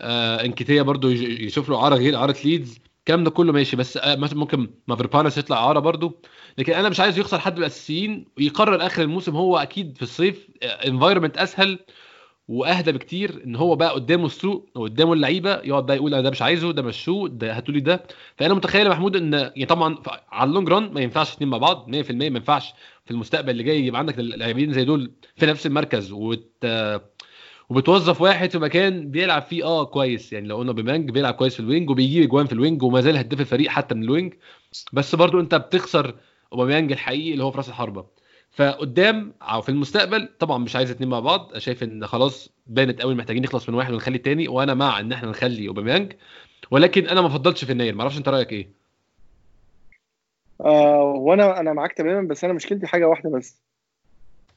انكيتيا برضو يشوف له عاره غير عاره ليدز، الكلام ده كله ماشي، بس ممكن مافربانس يطلع عاره برضو. لكن انا مش عايز يخسر حد من الاساسيين، ويقرر اخر الموسم هو اكيد في الصيف انفايرمنت اسهل واهدى بكتير ان هو بقى قدامه السوق او قدامه اللعيبه يقعد بقى يقول انا ده مش عايزه, ده مشوه, ده هاتولي ده. فانا متخيل يا محمود ان يعني طبعا على اللونج ران ما ينفعش اتنين مع بعض 100%, ما ينفعش في المستقبل اللي جاي يبقى عندك لاعبين زي دول في نفس المركز وبتوظف واحد في مكان بيلعب فيه كويس. يعني لو قلنا بمانج بيلعب كويس في الوينج وبيجيب اجوان في الوينج وما زال هداف الفريق حتى من الوينج, بس برضو انت بتخسر اوباميانج الحقيقي اللي هو في راس الحربه. فقدام او في المستقبل طبعا مش عايز اتنين مع بعض, شايف ان خلاص بانت قوي محتاجين نخلص من واحد ونخلي التاني, وانا مع ان احنا نخلي اوباميانج, ولكن انا ما فضلتش في النيل. ما اعرفش انت رايك ايه؟ وانا معاك تماما, بس انا مشكلتي حاجه واحده بس.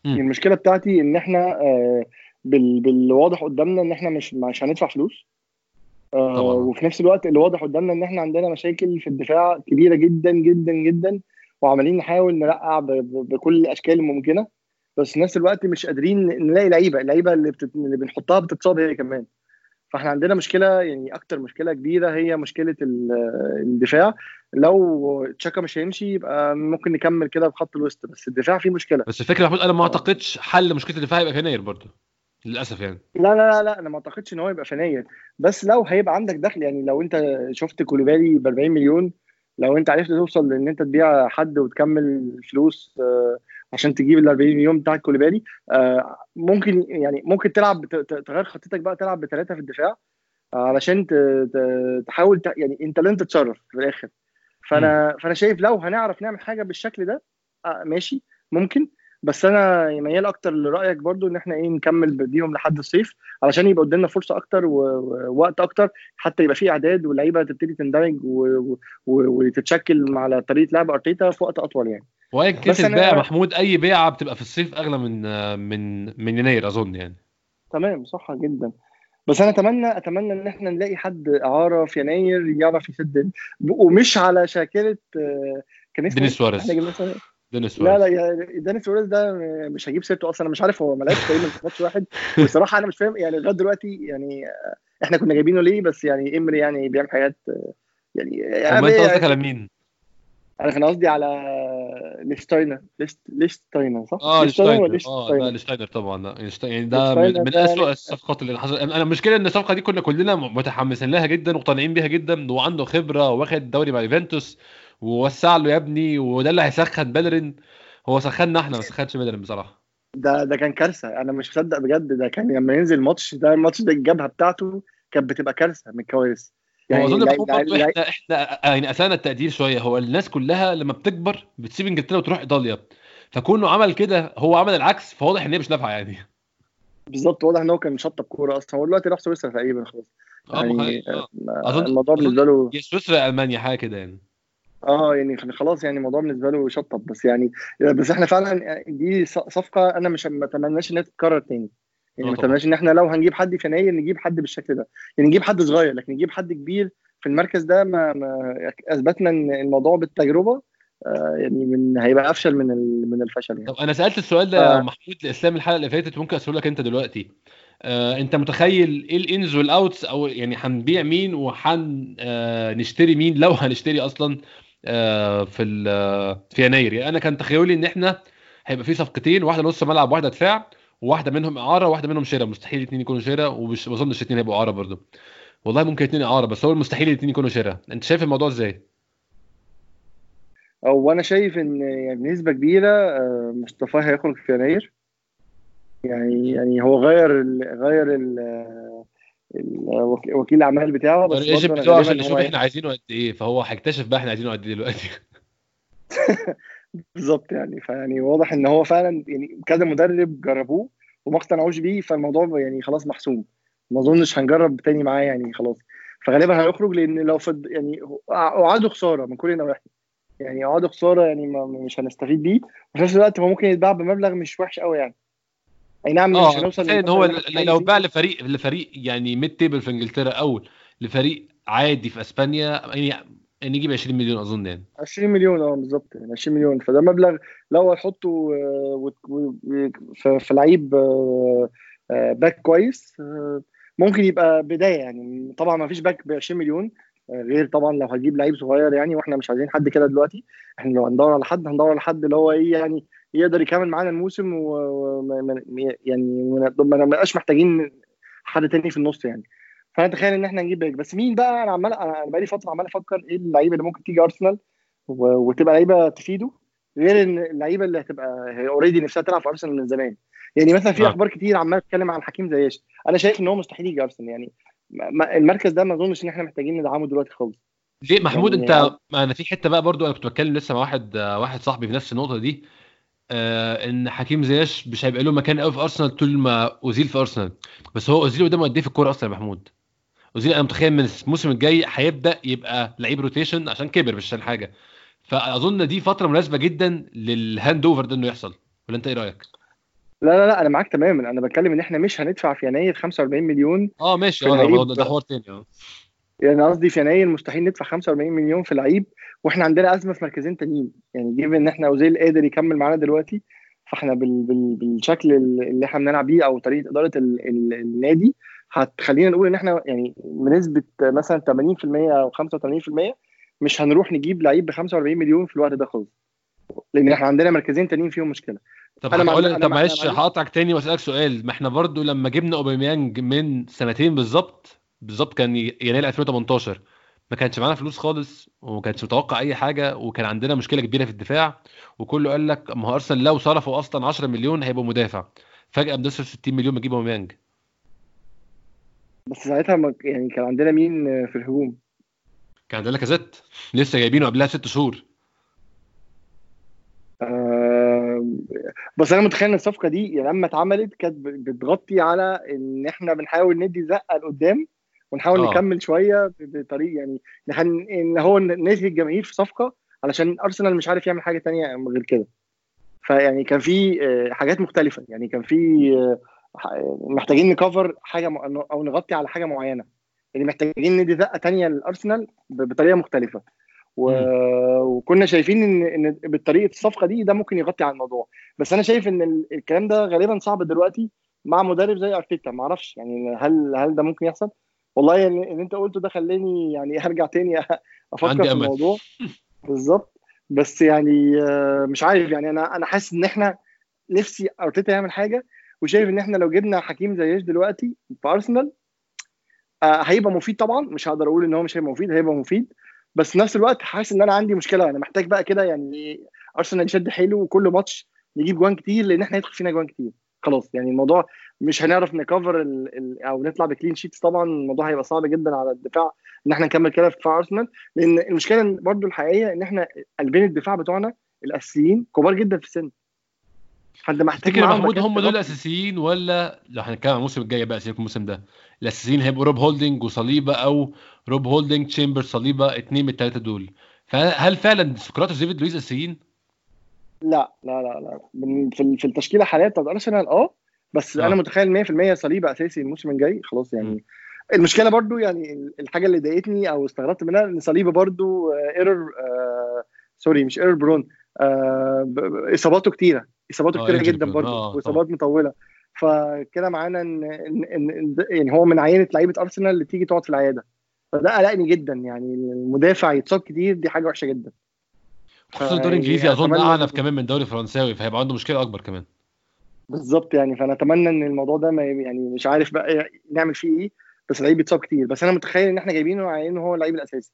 المشكله بتاعتي ان احنا بالواضح قدامنا ان احنا مش هندفع فلوس, وفي نفس الوقت اللي واضح قدامنا ان احنا عندنا مشاكل في الدفاع كبيره جدا جدا جدا, وعمالين نحاول نرقع بكل الاشكال الممكنه, بس في نفس الوقت مش قادرين نلاقي لعيبه. اللعيبه اللي بنحطها بتتصاب هي كمان, فاحنا عندنا مشكله. يعني اكتر مشكله كبيره هي مشكله الدفاع. لو تشاكا مش هيمشي يبقى ممكن نكمل كده بخط الوسط, بس الدفاع فيه مشكله. بس الفكره محمود انا ما اعتقدش حل مشكله الدفاع يبقى فناير برضو للاسف. يعني لا انا ما اعتقدش ان هو يبقى فناير, بس لو هيبقى عندك دخل. يعني لو انت شفت كولوبالي ب 40 مليون, لو انت عرفت توصل لان انت تبيع حد وتكمل فلوس عشان تجيب ال 40 مليون بتاع كوليبالي, ممكن يعني ممكن تلعب تغير خطتك بقى, تلعب ب3 في الدفاع علشان تحاول يعني انت لن تتصرف في الاخر. فانا شايف لو هنعرف نعمل حاجه بالشكل ده ماشي ممكن, بس انا ميال اكتر لرايك برضو ان احنا نكمل بيهم لحد الصيف علشان يبقى قدامنا فرصه اكتر ووقت اكتر, حتى يبقى في اعداد واللعيبه تبتدي تندمج وتتشكل على طريقه لعب ارتيتا في وقت اطول. يعني وهيكسس بقى محمود اي بيعه بتبقى في الصيف اغلى من يناير اظن. يعني تمام صح جدا, بس انا اتمنى ان احنا نلاقي حد اعاره في يناير يعرف يسد, ومش على شاكله كان اسمه دينيس سواريز. دانيس سواريز ده مش هجيب سيرته اصلا, انا مش عارف هو ملاعب تقريبا ماتش واحد بصراحه. انا مش فاهم يعني لغايه دلوقتي يعني احنا كنا جايبينه ليه, بس يعني امري يعني بيعمل حاجات يعني انت قصدك على مين؟ انا كان قصدي على ليشتاينر صح. ليشتاينر طبعا. لا يعني ده من اسوء الصفقات اللي حصلت. انا المشكله ان الصفقه دي كلنا متحمسين لها جدا ومقتنعين بيها جدا, وعنده خبره واخد دوري مع يوفنتوس ووسع له يا ابني, وده اللي هيسخن بالرين. هو سخننا احنا ما سخنش بالرين بصراحه. ده كان كارثه, انا مش مصدق بجد. ده كان لما ينزل ماتش ده الماتش ده الجبهه بتاعته كانت بتبقى كارثه من الكوارث. يعني اظن احنا يعني اسانا التقدير شويه. هو الناس كلها لما بتكبر بتسيب انجلترا وتروح ايطاليا, فكونه عمل كده هو عمل العكس, فواضح ان هي مش نافعه يعني. بالظبط, واضح ان هو كان شطب كوره اصلا. هو دلوقتي راح سويسرا تقريبا خلاص. يعني الموضوع بالنسبه له سويسرا المانيا حاجه كده يعني. يعني خلاص يعني الموضوع بالنسبه له شطب. بس يعني بس احنا فعلا دي صفقه انا مش متمناش انها تتكرر تاني. يعني متمناش ان احنا لو هنجيب حد في يناير نجيب حد بالشكل ده. يعني نجيب حد صغير لكن نجيب حد كبير في المركز ده. ما اثبتنا ان الموضوع بالتجربه يعني هيبقى افشل من الفشل يعني. طب انا سالت السؤال ده محمود لاسلام الحلقه اللي فاتت, ممكن اساله لك انت دلوقتي. انت متخيل ايه الانز والاوتس, او يعني هنبيع مين وهن نشتري مين لو هنشتري اصلا في يناير؟ يعني انا كان تخيلي ان احنا هيبقى في صفقتين, واحده نص ملعب واحده دفاع, وواحده منهم اعاره وواحده منهم شراء. مستحيل الاثنين يكونوا شراء, وما اظنش الاثنين هيبقوا اعاره برضو. والله ممكن الاثنين اعاره, بس هو المستحيل الاثنين يكونوا شراء. انت شايف الموضوع ازاي؟ او انا شايف ان يعني بنسبه كبيره مصطفى هيخرج في يناير. يعني هو غير وكيل الاعمال بتاعه, بس برضه عشان نشوف احنا عايزينه قد ايه, فهو هيكتشف بقى احنا عايزينه قد ايه دلوقتي. بالظبط يعني. فيعني واضح ان هو فعلا يعني كذا مدرب جربوه وما اقتنعوش بيه, فالموضوع يعني خلاص محسوم. ما اظنش هنجرب تاني معاه يعني خلاص. فغالبا هيخرج, لان لو يعني اعاده خساره من كل ناحيه. يعني اعاده خساره يعني مش هنستفيد بيه, وفي نفس الوقت هو ممكن يتباع بمبلغ مش وحش قوي يعني. اي نعم مش هنوصل ان هو لو باع لفريق يعني ميد تيبل في انجلترا او لفريق عادي في اسبانيا, يعني نجيب 20 مليون اظن. يعني 20 مليون بالظبط, يعني 20 مليون. فده مبلغ لو هتحطه في لعيب باك كويس ممكن يبقى بدايه. يعني طبعا ما فيش باك ب 20 مليون غير طبعا لو هتجيب لعيب صغير يعني. واحنا مش عايزين حد كده دلوقتي. احنا لو هندور على حد اللي هو ايه يعني يقدر يكمل معانا الموسم يعني ما نبقاش محتاجين حد تاني في النص يعني. فانا اتخيل ان احنا نجيب باك. بس مين بقى؟ انا بقالي فتره عمال افكر ايه اللعيبه اللي ممكن تيجي ارسنال وتبقى لعيبه تفيده، غير اللعيبه اللي هتبقى اوريدي نفسها تلعب في ارسنال من زمان. يعني مثلا في اخبار كتير عمال اتكلم عن حكيم زياش، انا شايف ان هو مستحيل يجي ارسنال يعني. المركز ده ما اظنش ان احنا محتاجين ندعمه دلوقتي خالص. ليه محمود يعني انت؟ انا في حته بقى برضو انا كنت بتكلم لسه مع واحد صاحبي في نفس النقطه دي، ان حكيم زياش مش هيبقى له مكان قوي في ارسنال طول ما اوزيل في ارسنال. بس هو اوزيل قدامه قد ايه في الكوره اصلا يا محمود؟ اوزيل انا متخيل من الموسم الجاي هيبدا يبقى لعيب روتيشن عشان كبر مش عشان حاجه. فاظن دي فتره مناسبه جدا للهاند اوفر ده انه يحصل، ولا انت ايه رايك؟ لا انا معاك تماما. انا بتكلم ان احنا مش هندفع في يناير 45 مليون. ماشي، ده حوار تاني. يعني قصدي في يناير مستحيل ندفع 45 مليون في لعيب واحنا عندنا ازمه في مركزين تانيين. يعني جيب ان احنا اوزيل قادر يكمل معانا دلوقتي، فاحنا بالشكل اللي احنا بنلعب بيه او طريقه اداره النادي هتخلينا نقول ان احنا يعني بنسبه مثلا 80% او 85% مش هنروح نجيب لعيب ب 45 مليون في الوقت ده خالص، لان احنا عندنا مركزين تانيين فيهم مشكله. طب انا معلش هقطعك تاني واسالك سؤال. ما احنا برضو لما جبنا اوباميانج من سنتين بالظبط كان يناير 2018، ما كانش معانا فلوس خالص وما كانش متوقع اي حاجه، وكان عندنا مشكله كبيره في الدفاع، وكله قال لك ما هو ارسنال لو صرفوا اصلا 10 مليون هيبقى مدافع. فجاه بنصرف 60 مليون بنجيب اوباميانج. بس ساعتها يعني كان عندنا مين في الهجوم؟ كان عندنا كازيت لسه جايبينه قبلها 6 شهور. بس انا متخيل ان الصفقه دي لما اتعملت كانت بتغطي على ان احنا بنحاول ندي زقه لقدام ونحاول نكمل شويه بطريقه يعني ان هو نادي الجماهير في صفقه علشان ارسنال مش عارف يعمل حاجه تانية غير كده. فيعني كان في حاجات مختلفه، يعني كان في محتاجين نكفر حاجه او نغطي على حاجه معينه، يعني محتاجين ندي زقه تانية للارسنال بطريقه مختلفه. وكنا شايفين ان بالطريقه الصفقه دي ده ممكن يغطي على الموضوع. بس انا شايف ان الكلام ده غالبا صعب دلوقتي مع مدرب زي ارتيتا. ما اعرفش يعني هل ده ممكن يحصل. والله يعني اللي انت قلته ده خلاني يعني ارجع تاني افكر في الموضوع بالظبط. بس يعني مش عارف، يعني انا حاسس ان احنا نفسي ارتيتا يعمل حاجه، وشايف ان احنا لو جبنا حكيم زياش دلوقتي في ارسنال هيبقى مفيد. طبعا مش هقدر اقول ان هو مش هيبقى مفيد، هيبقى مفيد. بس نفس الوقت حاسس ان انا عندي مشكله، انا محتاج بقى كده يعني ارسنال يشد حيله وكل ماتش نجيب جوان كتير، لان احنا هيدخل فينا جوان كتير خلاص. يعني الموضوع مش هنعرف نكفر او نطلع بكلين شيتس. طبعا الموضوع هيبقى صعب جدا على الدفاع ان احنا نكمل كده في دفاع ارسنال، لان المشكله برضو الحقيقيه ان احنا قلبين الدفاع بتوعنا الاساسيين كبار جدا في السن. حد محتاج محمود هم دول الاساسيين، ولا لو هنتكلم الموسم الجاي بقى سيبك الموسم ده الاساسيين هيبقوا روب هولدنج وصليبه، او روب هولدنج تشامبر صليبه، اثنين من الثلاثه دول. فهل فعلا سقراطوس ديفيد لويز اساسيين؟ لا لا لا لا في التشكيله حاليا بتاعت ارسنال بس انا متخيل 100% صليبه اساسي الموسم الجاي خلاص يعني. المشكله برضو يعني الحاجه اللي ضايقتني او استغربت منها ان صليبه برضو اصاباته كتيره، جدا برضو، واصابات مطوله. فكده معانا ان يعني هو من عينه لعيبه ارسنال اللي تيجي تقعد في العياده، فده قلقني جدا. يعني المدافع يتصاب كتير دي حاجه وحشه جدا، خصوصا الدوري الانجليزي اظن اعلى كمان من الدوري الفرنساوي، فهيبقى عنده مشكله اكبر كمان. بالظبط يعني. فانا اتمنى ان الموضوع ده ما يعني مش عارف بقى نعمل فيه ايه، بس لعيب يتصاب كتير. بس انا متخيل ان احنا جايبينه عينه هو اللعيب الاساسي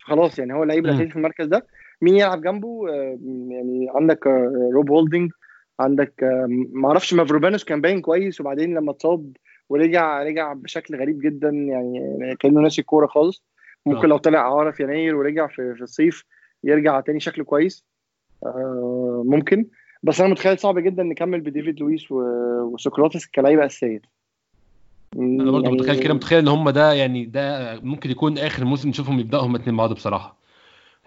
خلاص، يعني هو اللعيب الاساسي في المركز ده. مين يلعب جنبه؟ يعني عندك روب هولدنج، عندك معرفش مافروبانوس كان باين كويس وبعدين لما اتصاب ورجع بشكل غريب جدا، يعني كانه ناسي الكوره خالص. ممكن لو طلع عارة في يناير ورجع في الصيف يرجع تاني شكله كويس ممكن. بس انا متخيل صعب جدا نكمل بديفيد لويس وسقراطس كلاعب اساسي. انا برضو يعني متخيل ان هم ده يعني ده ممكن يكون اخر موسم نشوفهم يبداهم الاثنين بعض بصراحه.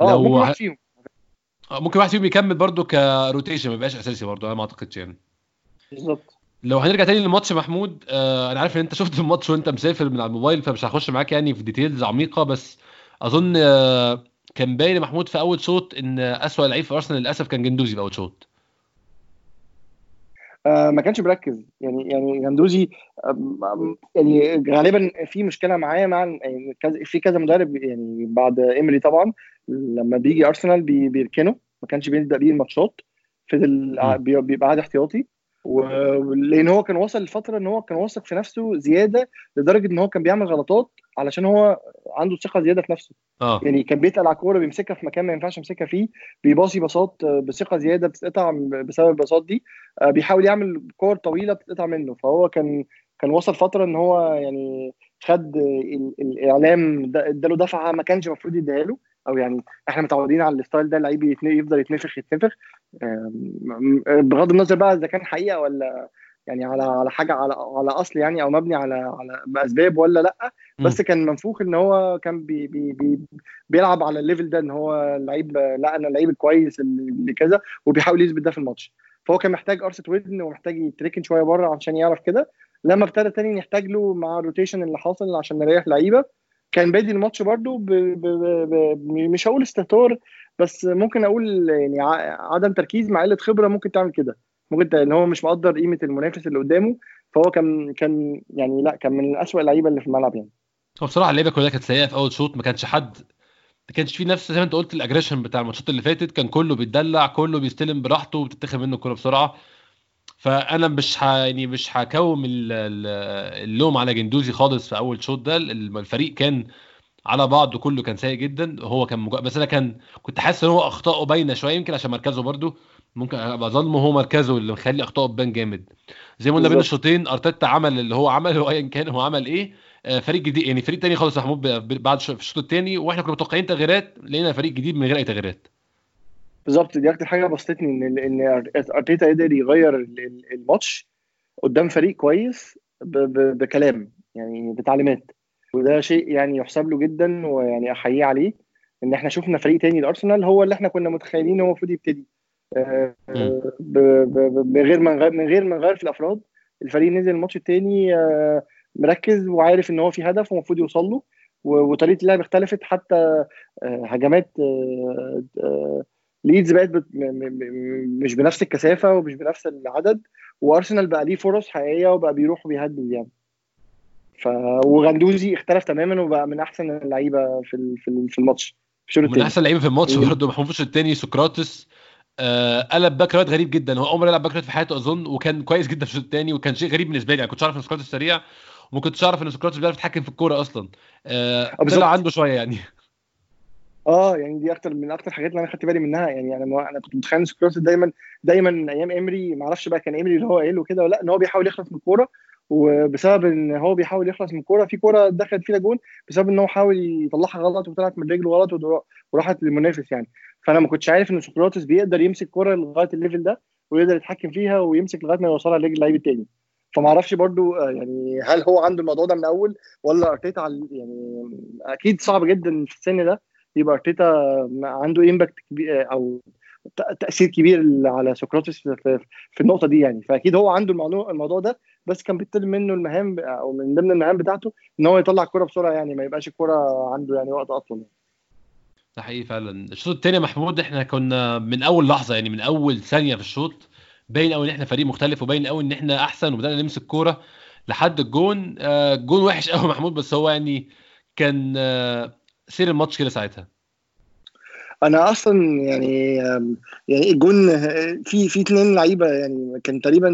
ممكن واحد فيهم يكمل برضو كروتيشن، ما يبقاش اساسي برضو. انا ما اعتقدش يعني بالظبط. لو هنرجع تاني للماتش محمود، انا عارف ان انت شفت الماتش وانت مسافر من على الموبايل، فمش هخش معاك يعني في ديتيلز عميقه. بس اظن كان باين محمود في اول شوط ان اسوأ لعيب في ارسنال للاسف كان جندوزي في اول شوط. ما كانش مركز يعني جندوزي يعني غالبا في مشكله معاه مع في كذا مدرب يعني بعد إمري طبعا لما بيجي ارسنال بيركنه، ما كانش بيبدا بيه الماتشات. في بيبقى عاد احتياطي، ولان هو كان وصل لفتره ان هو كان واثق في نفسه زياده لدرجه ان هو كان بيعمل غلطات علشان هو عنده ثقه زياده في نفسه. يعني كان بيتقل على الكوره بيمسكها في مكان ما ينفعش يمسكها فيه، بيباصي باصات بثقه زياده بتتقطع بسبب الباصات دي، بيحاول يعمل كور طويله بتتقطع منه. فهو كان وصل فتره ان هو يعني خد الاعلام اداله دفعه ما كانش المفروض يديها له، او يعني احنا متعودين على الستايل ده، اللعيب يفضل يتنفخ بغض النظر بقى اذا كان حقيقه ولا يعني على حاجه على اصل يعني، او مبني على اسباب ولا لا. بس كان منفوخ ان هو كان بي بي بي بيلعب على الليفل ده، ان هو لعيب، لا انا لعيب كويس اللي كذا، وبيحاول يثبت ده في الماتش. فهو كان محتاج قرصه ودن ومحتاج يتركن شويه بره عشان يعرف كده. لما ابتدى تاني نحتاج له مع الروتيشن اللي حاصل عشان نريح لعيبه، كان بادي الماتش برضو مش هقول استهتار، بس ممكن اقول يعني عدم تركيز مع قله خبره ممكن تعمل كده، ممكن ان هو مش مقدر قيمه المنافس اللي قدامه. فهو كان يعني لا، كان من اسوأ اللعيبه اللي في الملعب يعني. هو بصراحه اللعيبه كلها كانت سيئه في اول شوط، ما كانش فيه نفس زي ما انت قلت الاجريشن بتاع الماتشات اللي فاتت، كان كله بيتدلع، كله بيستلم براحته وبتتاخد منه الكره بسرعه. فانا مش هكوم اللوم على جندوزي خالص في اول شوط ده، الفريق كان على بعضه كله كان سيء جدا. هو كان بس انا كنت حاسس ان هو اخطاءه باينه شويه، يمكن عشان مركزه برده ممكن ابقى ظالمه، هو مركزه اللي مخلي اخطاءه تبان جامد. زي ما قلنا بين الشوطين ارتيتا عمل اللي هو عمله، ايا كان هو عمل ايه. فريق جديد يعني، فريق تاني خالص محمود بعد في الشوط الثاني، واحنا كنا متوقعين تغييرات، لقينا فريق جديد من غير اي تغييرات. بالظبط، دي اكتر حاجه بسطتني ان ارتيتا قدر يغير الماتش قدام فريق كويس بكلام يعني بتعليمات، وده شيء يعني يحسب له جدا، ويعني احييه عليه ان احنا شفنا فريق تاني الارسنال هو اللي احنا كنا متخيلين هو المفروض يبتدي من غير في الافراد. الفريق نزل الماتش التاني مركز وعارف ان هو في هدف ومفروض يوصل له، وطريقه اللعب اختلفت. حتى هجمات ليدز بقت مش بنفس الكثافه ومش بنفس العدد، وارسنال بقى ليه فرص حقيقيه وبقى بيروح وبيهدد يعني. وغندوزي اختلف تماما وبقى من احسن اللعيبه في الماتش، من احسن اللعيبه في الماتش. برده محمود في الشوط الثاني سقراطس قلب باك رايت غريب جدا، هو عمره ما لعب باك رايت في حياته اظن، وكان كويس جدا في الشوط الثاني، وكان شيء غريب بالنسبه لي. انا كنت عارف ان سقراطس سريع، وما كنتش اعرف ان سقراطس بيعرف يتحكم في الكوره اصلا. طلع عنده شويه يعني. يعني دي اكتر حاجات اللي انا خدت بالي منها يعني. انا كنت متخيل سقراطس دايما ايام امري، ما اعرفش بقى كان امري اللي هو قايله كده ولا لا، ان هو بيحاول يخلص من الكوره، وبسبب ان هو بيحاول يخلص من الكوره في كوره دخلت فيها جون بسبب ان هو حاول يطلعها غلط وطلعت من رجله غلط وراحت للمنافس يعني. فانا ما كنتش عارف ان سقراطس بيقدر يمسك كوره لغايه الليفل ده، ويقدر يتحكم فيها ويمسك لغايه ما يوصلها لرجل اللعيب التاني. فما اعرفش برده يعني هل هو عنده الموضوع ده من الاول ولا ارتيتا يعني اكيد صعب جدا في السن ده يبقى ارتيتا عنده امباكت او تاثير كبير على سقراطس في النقطه دي يعني. فاكيد هو عنده الموضوع ده، بس كان بيطلب منه المهام او من ضمن المهام بتاعته ان هو يطلع الكره بسرعه يعني، ما يبقاش الكره عنده يعني وقت اطول. ده حقيقي فعلا. الشوط الثاني محمود احنا كنا من اول لحظه يعني، من اول ثانيه في الشوط باين قوي ان احنا فريق مختلف، وباين قوي ان احنا احسن، وبدانا نمسك كوره لحد الجون. جون وحش قوي محمود، بس هو يعني كان سير الماتش كده ساعتها. انا اصلا يعني الجون في اثنين لعيبه يعني، كان تقريبا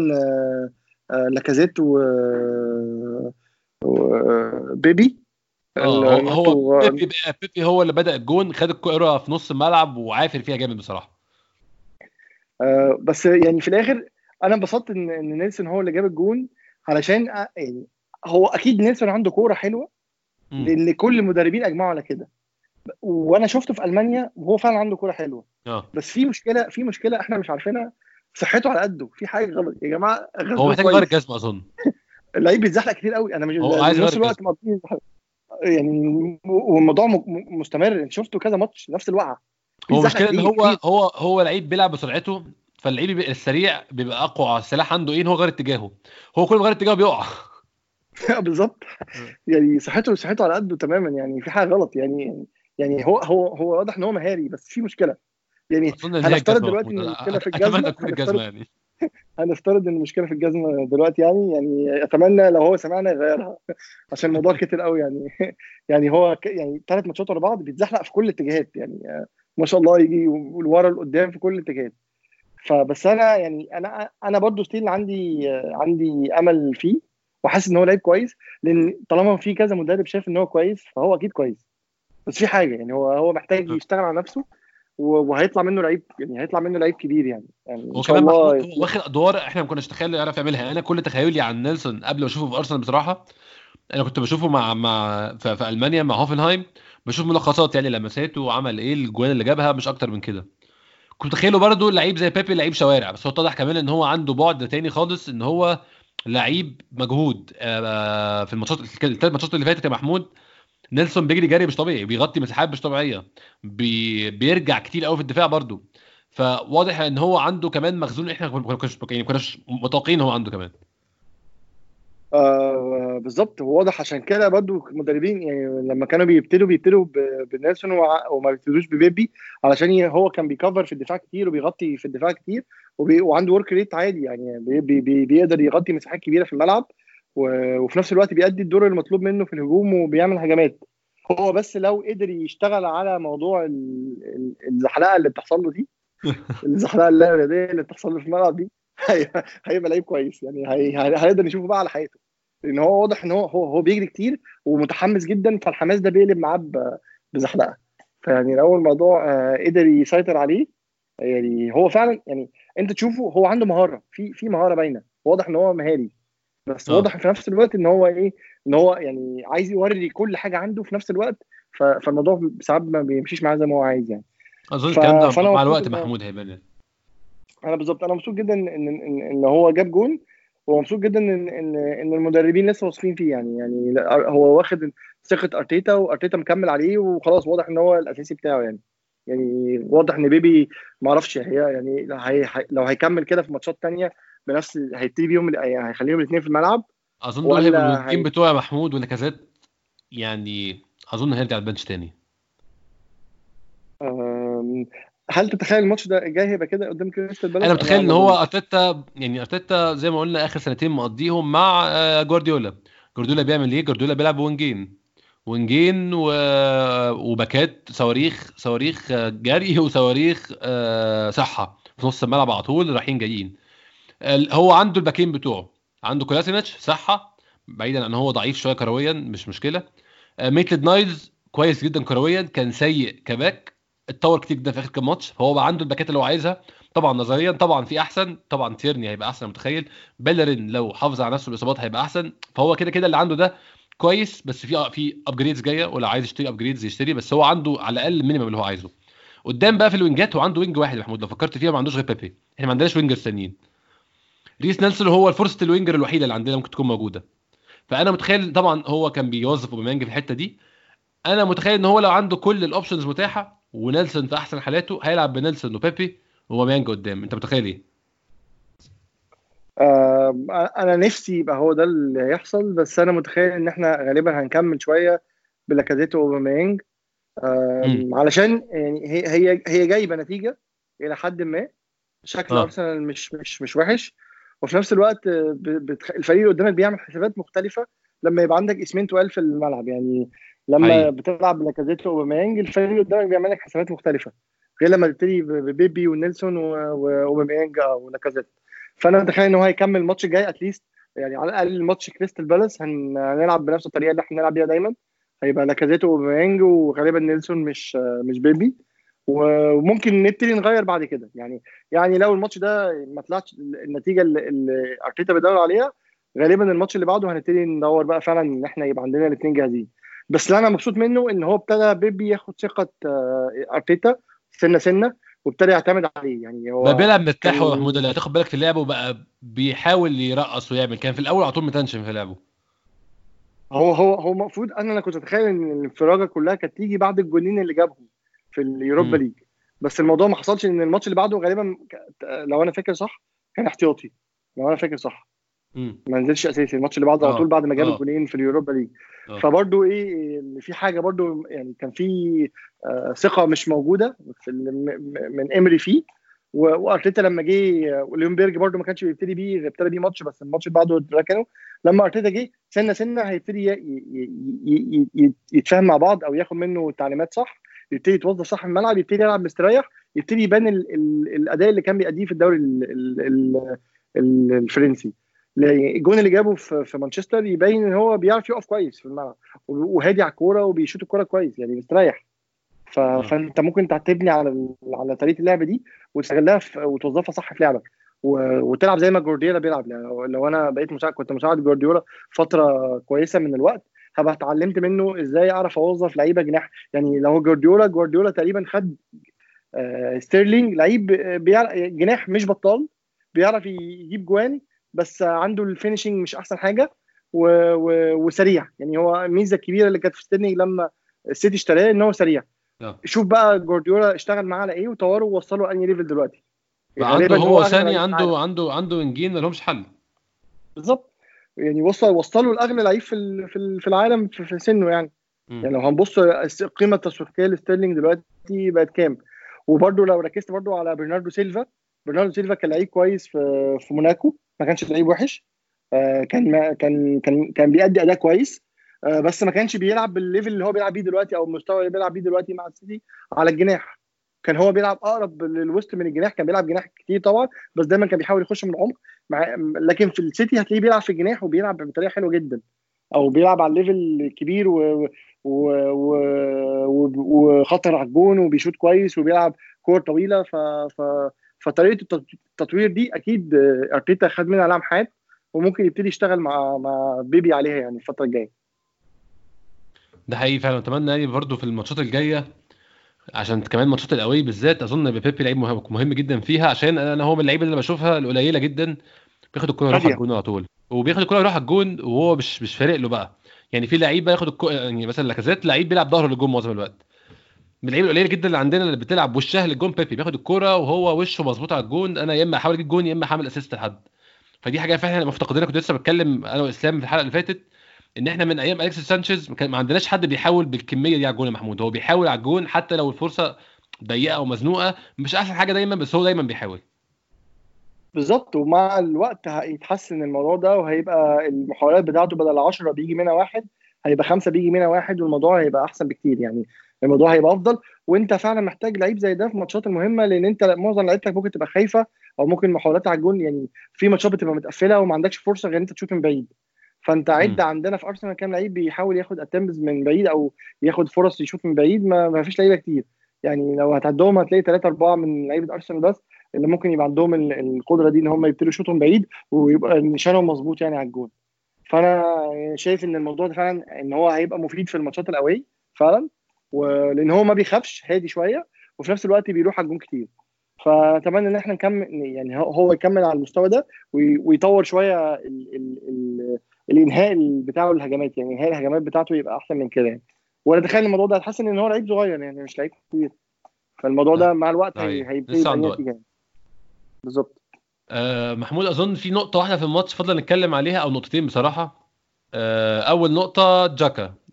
لاكازيت وبيبي. هو بيبي هو اللي بدأ الجون، خد الكرة في نص الملعب وعافر فيها جامد بصراحة. بس يعني في الآخر أنا انبسطت إن نيلسون هو اللي جاب الجون، علشان يعني هو أكيد نيلسون عنده كورة حلوة، لأن كل المدربين أجمعوا على كده، وأنا شفته في ألمانيا وهو فعلا عنده كورة حلوة. بس في مشكلة إحنا مش عارفينها، صحته على قده، في حاجه غلط يا جماعه. هو محتاج يغير الجسم اظن. اللعيب بيتزحلق كتير قوي، انا مش في نفس الوقت مقضي يعني، والموضوع مستمر. شفته كذا ماتش نفس الوقعه. هو مشكله ان هو لعيب بيلعب بسرعته، فاللعيب السريع بيبقى اقوى السلاح عنده ايه، هو غير اتجاهه، هو كل ما غير اتجاهه بيقع. بالظبط يعني، صحته على قده تماما يعني، في حاجه غلط يعني هو واضح ان هو مهاري، بس في مشكله يعني. هنفترض دلوقتي ان المشكله في الجزمه يعني. هنفترض ان المشكله في الجزمه دلوقتي يعني اتمنى لو هو سمعنا يغيرها، عشان الموضوع كتير قوي يعني هو يعني 3 ماتشات ورا بعض بيتزحلق في كل الاتجاهات يعني، ما شاء الله، يجي ولورا لقدام في كل الاتجاهات. فبس انا يعني انا برضو ستيل عندي امل فيه وحاسس ان هو لعيب كويس، لان طالما في كذا مدرب شايف ان هو كويس فهو اكيد كويس. بس في حاجه يعني هو محتاج يشتغل على نفسه وهيطلع منه لعيب، يعني هيطلع منه لعيب كبير يعني ان شاء الله. واخد ادوار احنا ما كناش نتخيل يعرف يعملها. انا كل تخيلي عن نيلسون قبل ما اشوفه في ارسنال بصراحه، انا كنت بشوفه مع في المانيا مع هوفنهايم، بشوف ملخصات يعني لمساته وعمل ايه الجوان اللي جابها مش اكتر من كده. كنت تخيله برضو لعيب زي بيبي، لعيب شوارع، بس هو اتضح كمان ان هو عنده بعد تاني خالص، ان هو لعيب مجهود. في الماتشات الماتشات اللي فاتت يا محمود، نيلسون بيجري جري مش طبيعي، بيغطي مساحات مش طبيعيه، بيرجع كتير قوي في الدفاع برضو. فواضح ان هو عنده كمان مخزون احنا ما كناش متوقعين هو عنده كمان. بالظبط، هو واضح. عشان كده برضو المدربين يعني لما كانوا بيبتدوا بنيلسون وما بيبتدوش ببيبي، علشان هو كان بيكفر في الدفاع كتير وبيغطي في الدفاع كتير وعنده ورك ريت عادي، يعني بيقدر يغطي مساحات كبيره في الملعب وفي نفس الوقت بيأدي الدور المطلوب منه في الهجوم وبيعمل هجمات. هو بس لو قدر يشتغل على موضوع الزحلقه اللي بتحصل له دي، الزحلقه اللي بتحصل له في الملعب دي، هيبقى لعيب كويس يعني. هيقدر نشوفه بقى على حياته، لان هو واضح ان هو بيجري كتير ومتحمس جدا، فالحماس ده بيقلب معاه بزحلقه. فيعني لو الموضوع قدر يسيطر عليه، يعني هو فعلا يعني انت تشوفه هو عنده مهاره، في مهاره باينه، واضح ان هو مهاري. بس واضح في نفس الوقت ان هو يعني عايز يوري كل حاجه عنده في نفس الوقت، فالموضوع ساعات ما بيمشيش معاه زي ما هو عايز يعني. اظن الكلام ده مع الوقت محمود هيبان. انا بالظبط، انا مبسوط جدا ان هو جاب جون، ومبسوط جدا ان المدربين لسه واثقين فيه يعني هو واخد ثقه ارتيتا، وارتيتا مكمل عليه، وخلاص واضح ان هو الاساسي بتاعه يعني واضح ان بيبي ما اعرفش هي يعني لو هيكمل كده في ماتشات تانية بنفس هيبتدي بيهم، يعني هيخليهم الاثنين في الملعب. اظن دول التيم بتوع محمود ونكازات، يعني اظن هيرجع البنش تاني. هل تتخيل الماتش ده جاي هيبقى كده قدام كريستال بالاس؟ انا متخيل ان هو ارتيتا زي ما قلنا اخر سنتين مقضيهم مع جوارديولا بيعمل ايه؟ جوارديولا بيلعب وينجين وباكات، صواريخ جري وصواريخ صحه في نص الملعب على طول رايحين جايين. هو عنده الباكين بتوعه، عنده كولاسينيتش صحه، بعيدا عن هو ضعيف شويه كرويا مش مشكله. ميتلد نايلز كويس جدا كرويا، كان سيء كباك، اتطور كتير جدا في اخر كام ماتش. فهو بقى عنده الباكات اللي هو عايزها. طبعا نظريا طبعا في احسن، طبعا تيرني هيبقى احسن متخيل، بيلرين لو حافظ على نفسه الاصابات هيبقى احسن. فهو كده كده اللي عنده ده كويس، بس في ابجريدز جايه، ولا عايز يشتري ابجريدز يشتري، بس هو عنده على الاقل المينيمم اللي هو عايزه. قدام بقى في الوينجات هو عنده وينج واحد محمود لو فكرت فيها، ما عندوش غير بيبي، احنا ما عندناش وينجرز ثانيين. ريس نيلسون هو الفرصه الوينجر الوحيده اللي عندنا ممكن تكون موجوده. فانا متخيل طبعا هو كان بيوظف وبيمانج في الحته دي. انا متخيل ان هو لو عنده كل الاوبشنز متاحه ونيلسون في احسن حالاته، هيلعب بنيلسون وبيبي ومانج قدام. انت متخيل ايه؟ انا نفسي يبقى هو ده اللي هيحصل، بس انا متخيل ان احنا غالبا هنكمل شويه بلاكازيتو ومانج، علشان يعني هي جايبه نتيجه الى حد ما، شكل ارسنال مش وحش، وفي نفس الوقت الفريق اللي قدامك بيعمل حسابات مختلفه لما يبقى عندك اسمين تقال في الملعب. يعني لما بتلعب بلاكازيتو وباميانج الفريق قدامك بيعمل لك حسابات مختلفه، غير لما تبتدي ببيبي ونيلسون وباميانج ولاكازيت. فانا متخيل ان هو هيكمل الماتش الجاي اتليست، يعني على الاقل الماتش كريستال بالاس هنلعب بنفس الطريقه اللي احنا بنلعب بيها دايما، هيبقى لاكازيتو وباميانج وغالبا نيلسون مش بيبي، وممكن نبتدي نغير بعد كده. يعني لو الماتش ده ما طلعش النتيجه اللي ارتيتا بيدور عليها، غالبا الماتش اللي بعده هنبتدي ندور بقى فعلا ان احنا يبقى عندنا الاثنين جاهزين. بس اللي انا مبسوط منه ان هو ابتدى بيبي ياخد ثقه ارتيتا سنه، وابتدى يعتمد عليه. يعني هو بيلعب مرتاح هو محمود، اللي هتاخد بالك في اللعب وبقى بيحاول يرقص ويعمل. كان في الاول على طول متنشن في لعبه. هو المفروض انا كنت اتخيل ان الانفراجه كلها كانت تيجي بعد الجولين اللي جابهم في اليوروبا ليج، بس الموضوع ما حصلش، ان الماتش اللي بعده غالبا لو انا فاكر صح كان احتياطي، لو انا فاكر صح ما نزلش اساسي. الماتش اللي بعده على طول بعد ما جاب الجولين في اليوروبا ليج. فبرضو في حاجه برضو يعني كان في ثقه مش موجوده من امري فيه، وارتيتا لما جه. وليونبرج برضو ما كانش بيبتدي بيه، ابتدى بيه ماتش بس الماتش اللي بعده اتركنوا. لما ارتيتا جه سنه هيبتدي يتفاهم مع بعض او ياخد منه تعليمات صح، يبتدي يتوظف صح في الملعب، يبتدي يلعب مستريح، يبتدي يبان الاداء اللي كان بيأديه في الدوري الفرنسي. الجون اللي جابه في مانشستر يبين ان هو بيعرف يقف كويس في الملعب وهادي على الكوره وبيشوط الكوره كويس، يعني مستريح. فانت ممكن تعتبني على طريقه اللعبه دي وتستغلها وتوظفها صح في لعبك وتلعب زي ما جوارديولا بيلعب. لو انا بقيت مساعد، كنت مساعد جوارديولا فتره كويسه من الوقت، هبقى اتعلمت منه ازاي اعرف اوظف لعيبه جناح. يعني لو جوارديولا تقريبا خد ستيرلينج، لعيب جناح مش بطال، بيعرف يجيب جوان بس عنده الفينيشنج مش احسن حاجه وسريع. يعني هو الميزه الكبيره اللي كانت في ستيرلينج لما السيتي اشتراه ان هو سريع. شوف بقى جوارديولا اشتغل معاه على ايه وطوره ووصله انهي ليفل دلوقتي. عنده هو ثاني، عنده انجين ما لهمش حل بالظبط. يعني وصلوا لاغلى لعيب في العالم في سنه. يعني لو هنبص القيمه التسويقيه لستيرلينج دلوقتي بقت كام. وبرده لو ركزت برده على برناردو سيلفا كان لعيب كويس في موناكو، ما كانش لعيب وحش، كان كان كان كان بيأدي اداء كويس، بس ما كانش بيلعب بالليفل اللي هو بيلعب بيه دلوقتي او المستوى اللي بيلعب بيه دلوقتي مع السيتي. على الجناح كان هو بيلعب اقرب للوسط من الجناح، كان بيلعب جناح كتير طبعا بس دايما كان بيحاول يخش من العمق، لكن في السيتي هتلاقيه بيلعب في الجناح وبيلعب بطريقه حلوه جدا، او بيلعب على الليفل كبير وخطر على الجون وبيشوط كويس وبيلعب كور طويله. فطريقه التطوير دي اكيد ارتيتا خد منها لمحات وممكن يبتدي يشتغل مع بيبي عليها يعني الفتره الجايه. ده حقيقي فعلا. اتمنى يعني برده في الماتشات الجايه، عشان كمان ماتشات القوي بالذات اظن بيبي لعيب مهم جدا فيها، عشان انا هو من اللعيبه اللي بشوفها القليله جدا بياخد الكره يروح على الجون على طول، وبياخد الكره يروح على الجون وهو مش فارق له بقى. يعني في لعيب بياخد يعني مثلا لاكازيت لعيب بيلعب ظهره للجون معظم الوقت، من اللعيبه القليله جدا اللي عندنا اللي بتلعب وشها للجون. بيبي بياخد الكره وهو وشه مظبوط على الجون، انا يا اما احاول اجيب جون يا اما هعمل اسيست لحد. فدي حاجه فعلا مفتقدينها. كنت لسه بتكلم انا واسلام في الحلقه اللي فاتت ان احنا من ايام اليكس سانشيز ما عندناش حد بيحاول بالكميه دي على الجون. يا محمود هو بيحاول على الجون حتى لو الفرصه ضيقه ومزنوقه، مش احسن حاجه دايما بس هو دايما بيحاول. بالظبط. ومع الوقت هيتحسن الموضوع ده، وهيبقى المحاولات بتاعته بدل 10 بيجي منها واحد هيبقى 5 بيجي منها واحد، والموضوع هيبقى احسن بكتير. يعني الموضوع هيبقى افضل. وانت فعلا محتاج لعيب زي ده في ماتشات المهمه، لان انت معظم لعيبتك ممكن تبقى خايفه او ممكن محاولات على الجون، يعني في ماتشات بتبقى متقفله وما عندكش فرصه غير انت تشوت من بعيد. فانت عد عندنا في ارسنال كام لعيب بيحاول ياخد اتمز من بعيد او ياخد فرص يشوط من بعيد، ما فيش لعيبه كتير. يعني لو هتعدهم هتلاقي 3-4 من لعيبه ارسنال بس اللي ممكن يبقى عندهم القدره دي ان هم يبتدوا يشوطوا من بعيد ويبقى نشانهم مظبوط يعني على الجون. فانا شايف ان الموضوع ده فعلا ان هو هيبقى مفيد في الماتشات القويه فعلا، ولان هو ما بيخافش، هادي شويه، وفي نفس الوقت بيروح على الجون كتير. فاتمنى ان احنا نكمل، يعني هو يكمل على المستوى ده ويطور شويه الانهاء بتاعه للهجمات، يعني انهاء الهجمات بتاعته يبقى احسن من كده. وانا اتخيل الموضوع ده هتحسن ان هو لعيب صغير يعني مش لعيب كبير، فالموضوع ده مع الوقت هيبتدي يبقى بالظبط. محمود اظن في نقطه واحده في الماتش فضل نتكلم عليها، او نقطتين بصراحه. اول نقطه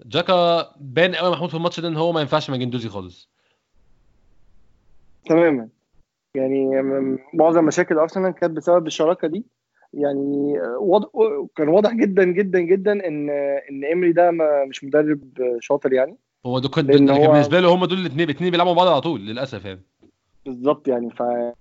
جاكا بان قوي محمود في الماتش ده ان هو ما ينفعش مع جندوزي خالص تماما. يعني معظم مشاكل ارسنال كانت بسبب الشراكه دي. يعني كان واضح جدا جدا جدا ان امري ده مش مدرب شاطر. يعني هو ده كان بالنسبه له هم دول الاثنين بيلعبوا بعض على طول للاسف يعني بالظبط. يعني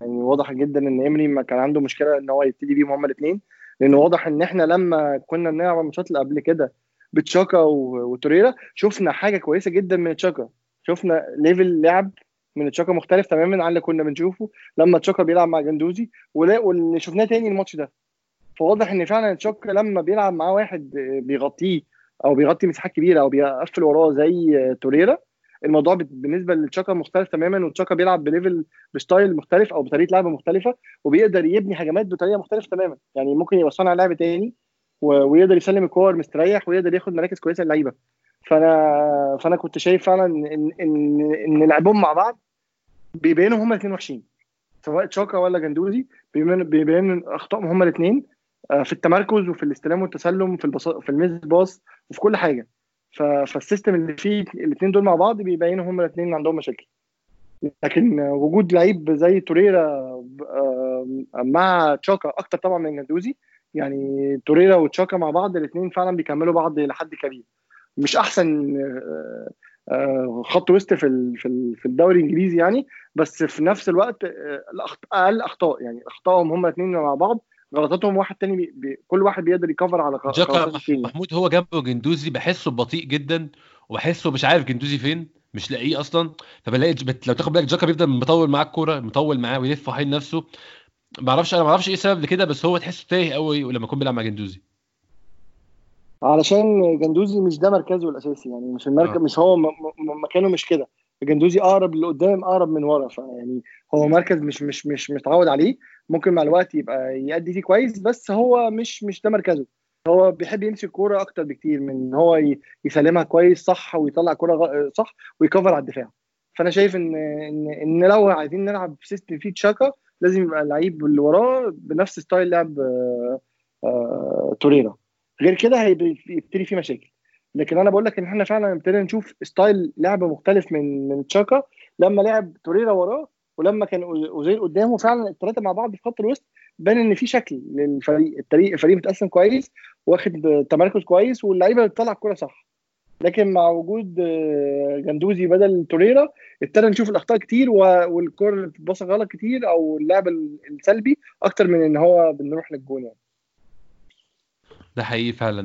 واضح جدا ان امري ما كان عنده مشكله ان هو يبتدي بيهم هم الاثنين، لانه واضح ان احنا لما كنا بنلعب الماتشات اللي قبل كده بتشاكا وتوريرا شفنا حاجه كويسه جدا من تشاكا، شفنا ليفل لعب من تشاكا مختلف تماما عن اللي كنا بنشوفه لما تشاكا بيلعب مع جندوزي واللي شفناه تاني الماتش ده. فواضح ان فعلا تشاكا لما بيلعب معاه واحد بيغطيه او بيغطي مساحات كبيره او بيقفل وراه زي توريرا، الموضوع بالنسبه لتشاكا مختلف تماما، وتشاكا بيلعب بليفل بستايل مختلف او بطريقه لعب مختلفه، وبيقدر يبني هجمات بطريقه مختلفه تماما. يعني ممكن يبقى صانع لعب تاني ويقدر يسلم الكور مستريح ويقدر ياخد مراكز كويسه للعيبه. فانا كنت شايف فعلا ان لعبهم مع بعض بيبينوا هما الاثنين وحشين، سواء تشاكا ولا جندوزي بيبين اخطائهم هما الاثنين في التمركز وفي الاستلام والتسلم في الميز باص وفي كل حاجه. فالسيستم اللي فيه الاثنين دول مع بعض بيبينوا هما الاثنين عندهم مشاكل. لكن وجود لعيب زي توريرا مع تشاكا اكتر طبعا من جندوزي، يعني توريرا وتشاكا مع بعض الاثنين فعلا بيكملوا بعض لحد كبير. مش احسن خط وسط في الدوري الانجليزي يعني، بس في نفس الوقت اقل اخطاء يعني، اخطائهم هم الاثنين مع بعض، غلطاتهم واحد تاني كل واحد بيقدر يكفر على غلطات الثاني. محمود هو جنبه جندوزي بحسه بطيء جدا، وبحسه مش عارف جندوزي فين، مش لاقيه اصلا. فبلاقي لو تاخد بالك جاكا بيفضل مطول معاه الكوره، مطول معاه ويلف حوالين نفسه. انا ما اعرفش ايه السبب لكده، بس هو تحسه تايه قوي لما يكون بيلعب مع جندوزي، علشان جندوزي مش ده مركزه الاساسي يعني، مش المركز مش هو مكانه مش كده. جندوزي اقرب لقدام، اقرب من ورا، يعني هو مركز مش متعود عليه. ممكن مع الوقت يبقى يأدي فيه كويس، بس هو مش ده مركزه. هو بيحب يمسك الكوره اكتر بكتير من هو يسلمها كويس صح ويطلع كوره صح ويكفر على الدفاع. فانا شايف ان لو عايزين نلعب سيستم فيه تشاكا، لازم يبقى اللعيب اللي وراه بنفس ستايل لعب توريرا، غير كده هيبتدي فيه مشاكل. لكن انا بقول لك ان احنا فعلا ابتدينا نشوف ستايل لعب مختلف من تشاكا لما لعب توريرا وراه، ولما كان اوزيل قدامه. فعلا الثلاثه مع بعض في خط الوسط بان ان في شكل للفريق، الفريق متقسم كويس، واخد تمركز كويس، واللعيبه بتطلع الكوره صح. لكن مع وجود جندوزي بدل توريرا، ابتدى نشوف الاخطاء كتير والكوره بتبص غلط كتير، او اللعب السلبي اكتر من ان هو بنروح للجون يعني. ده حقيقي فعلا.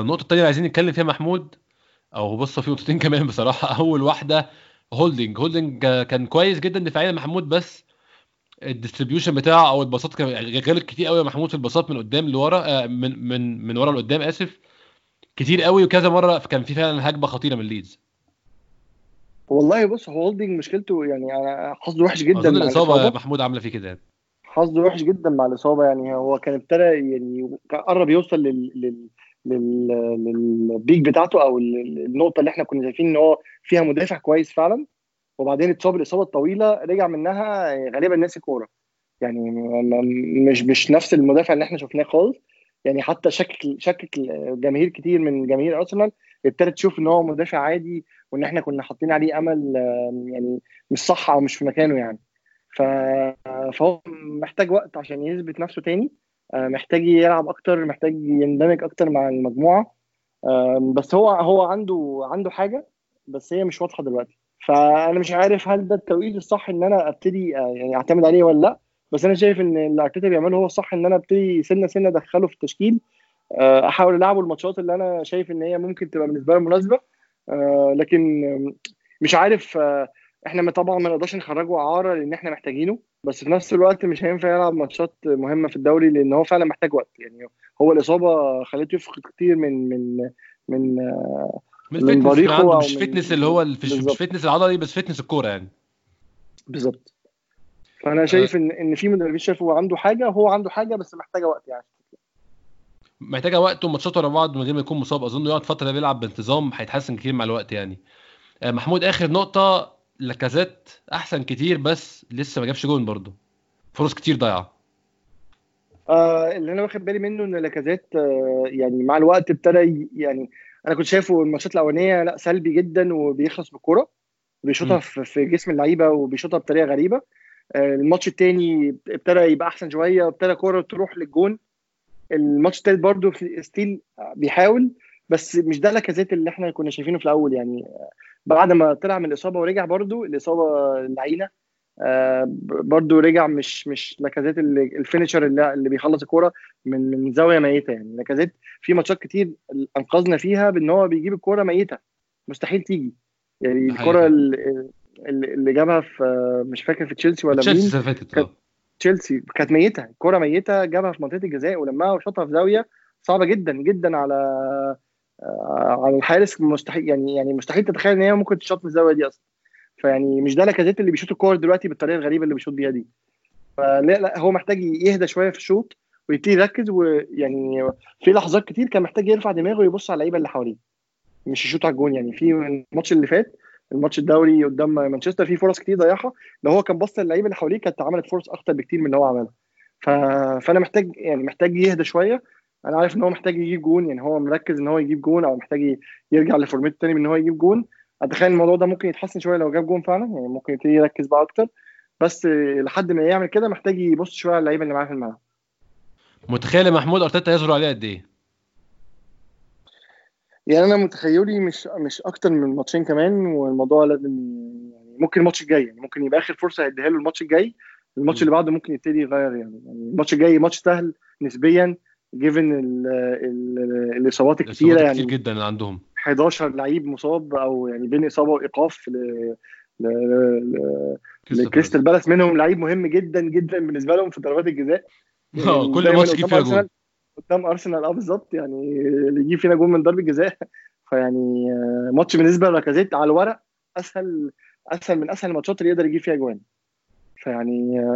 النقطه الثانيه عايزين نتكلم فيها محمود، او بص في نقطتين كمان بصراحه. اول واحده هولدنج كان كويس جدا دفاعيا محمود، بس الديستريبيوشن بتاعه او الباصات كان غلط كتير قوي يا محمود. في الباصات من قدام لورا، من ورا لقدام اسف، كتير قوي، وكذا مره كان في فعلا هجمه خطيره من ليدز. والله بص، هولدنج مشكلته يعني، انا حظه وحش جدا مع الاصابه. محمود عامله فيه كده، حظه وحش جدا مع الاصابه يعني. هو كان ابتدى يعني قرب يوصل للبيك بتاعته، او النقطه اللي احنا كنا شايفين ان هو فيها مدافع كويس فعلا، وبعدين اتصاب الاصابه الطويله، رجع منها غالبا ناسي كوره يعني، مش نفس المدافع اللي احنا شفناه خالص يعني. حتى شكك جماهير كتير من جماهير ارسنال، ابتدت تشوف ان هو مدافع عادي، وان احنا كنا حاطين عليه امل يعني مش صح، او مش في مكانه يعني. فهو محتاج وقت عشان يثبت نفسه تاني، محتاج يلعب اكتر، محتاج يندمج اكتر مع المجموعه. بس هو عنده حاجه، بس هي مش واضحه دلوقتي. فانا مش عارف هل ده التوقيت الصح ان انا ابتدي يعني اعتمد عليه ولا لا. بس انا شايف ان اللي ارتيتا بيعمله هو الصح، ان انا ابتدي سنه ادخله في التشكيل، احاول العبه الماتشات اللي انا شايف ان هي ممكن تبقى بالنسبه له مناسبه. لكن مش عارف، احنا طبعا ما نقدرش نخرجه اعاره لان احنا محتاجينه، بس في نفس الوقت مش هينفع يلعب ماتشات مهمه في الدوري، لان هو فعلا محتاج وقت يعني. هو الاصابه خلته يفقد كتير من بريقه، مش فتنس اللي هو مش فتنس العضلي، بس فتنس الكوره يعني بالظبط. فانا شايف ان في مدربين شافوا عنده حاجه، هو عنده حاجه بس محتاجه وقت يعني، محتاجه وقت وماتشات ورا بعض من غير ما يكون مصاب. اظن يقعد فتره بيلعب بانتظام، هيتحسن كتير مع الوقت يعني. محمود اخر نقطه، لاكازيت احسن كتير بس لسه ما جابش جون، برضه فرص كتير ضايعه. اللي انا واخد بالي منه ان لاكازيت يعني مع الوقت ابتدى يعني، انا كنت شايفه الماتشات الاولانيه لا سلبي جدا، وبيخلص بالكره بيشوطها في جسم اللعيبه، وبيشوطها بطريقه غريبه. الماتش الثاني ابتدى يبقى احسن شويه، ابتدى كره تروح للجون. الماتش الثالث برضه في ستيل بيحاول، بس مش ده لاكازيت اللي احنا كنا شايفينه في الاول يعني. بعد ما طلع من الاصابه ورجع، برضو الاصابه العينه، برضو رجع مش لاكازيت الفينيشر اللي بيخلص الكوره من زاويه ميته يعني. لاكازيت في ماتشات كتير انقذنا فيها بان هو بيجيب الكوره ميته مستحيل تيجي يعني. الكوره اللي جابها في مش فاكر في تشيلسي ولا مين، تشيلسي كانت ميته، الكوره ميته، جابها في منطقه الجزاء ولمها وشاطها في زاويه صعبه جدا جدا على الحارس، مستحيل يعني مستحيل تتخيل ان هي ممكن تشوط من الزاويه دي اصلا. فيعني مش ده لاكازيت اللي بيشوط الكور دلوقتي بالطريقه الغريبه اللي بيشوط بيها دي. فلا هو محتاج يهدى شويه في الشوط ويبتدي يركز، ويعني في لحظات كتير كان محتاج يرفع دماغه ويبص على اللعيبه اللي حواليه، مش يشوط على الجون يعني. في الماتش اللي فات، الماتش الدوري قدام مانشستر، في فرص كتير ضيعها، لو هو كان بص للعيبه اللي حواليه كانت عملت فرص اكتر بكتير من اللي هو عملها. فانا محتاج يهدى شويه. انا عارف ان هو محتاج يجيب جون يعني، هو مركز ان هو يجيب جون، او محتاج يرجع لفورمته تاني ان هو يجيب جون. اتخيل الموضوع ده ممكن يتحسن شويه لو جاب جون فعلا يعني، ممكن يبتدي يركز بقى اكتر. بس لحد ما يعمل كده محتاج يبص شويه على اللعيبه اللي معاه في الملعب. متخيل محمود ارتيتا يزرع عليه قد ايه؟ يعني انا متخيلي مش اكتر من ماتشين كمان، والموضوع لازم يعني ممكن الماتش الجاي، يعني ممكن يبقى اخر فرصه هيديها له الماتش الجاي، الماتش اللي بعده ممكن يبتدي يغير. يعني الماتش الجاي ماتش سهل نسبيا جيفن الاصابات الكتيره، يعني كتير جدا اللي عندهم 11 لعيب مصاب او يعني بين اصابه وايقاف لكريستال بالاس، منهم لعيب مهم جدا جدا بالنسبه لهم في ضربات الجزاء. كل ماتش يجيب فيها جول قدام ارسنال بالظبط، يعني اللي يجيب فينا جول من ضربه جزاء. فيعني ماتش بالنسبه للاكازيت على الورق اسهل من اسهل الماتشات اللي يقدر يجيب فيها جوان. فيعني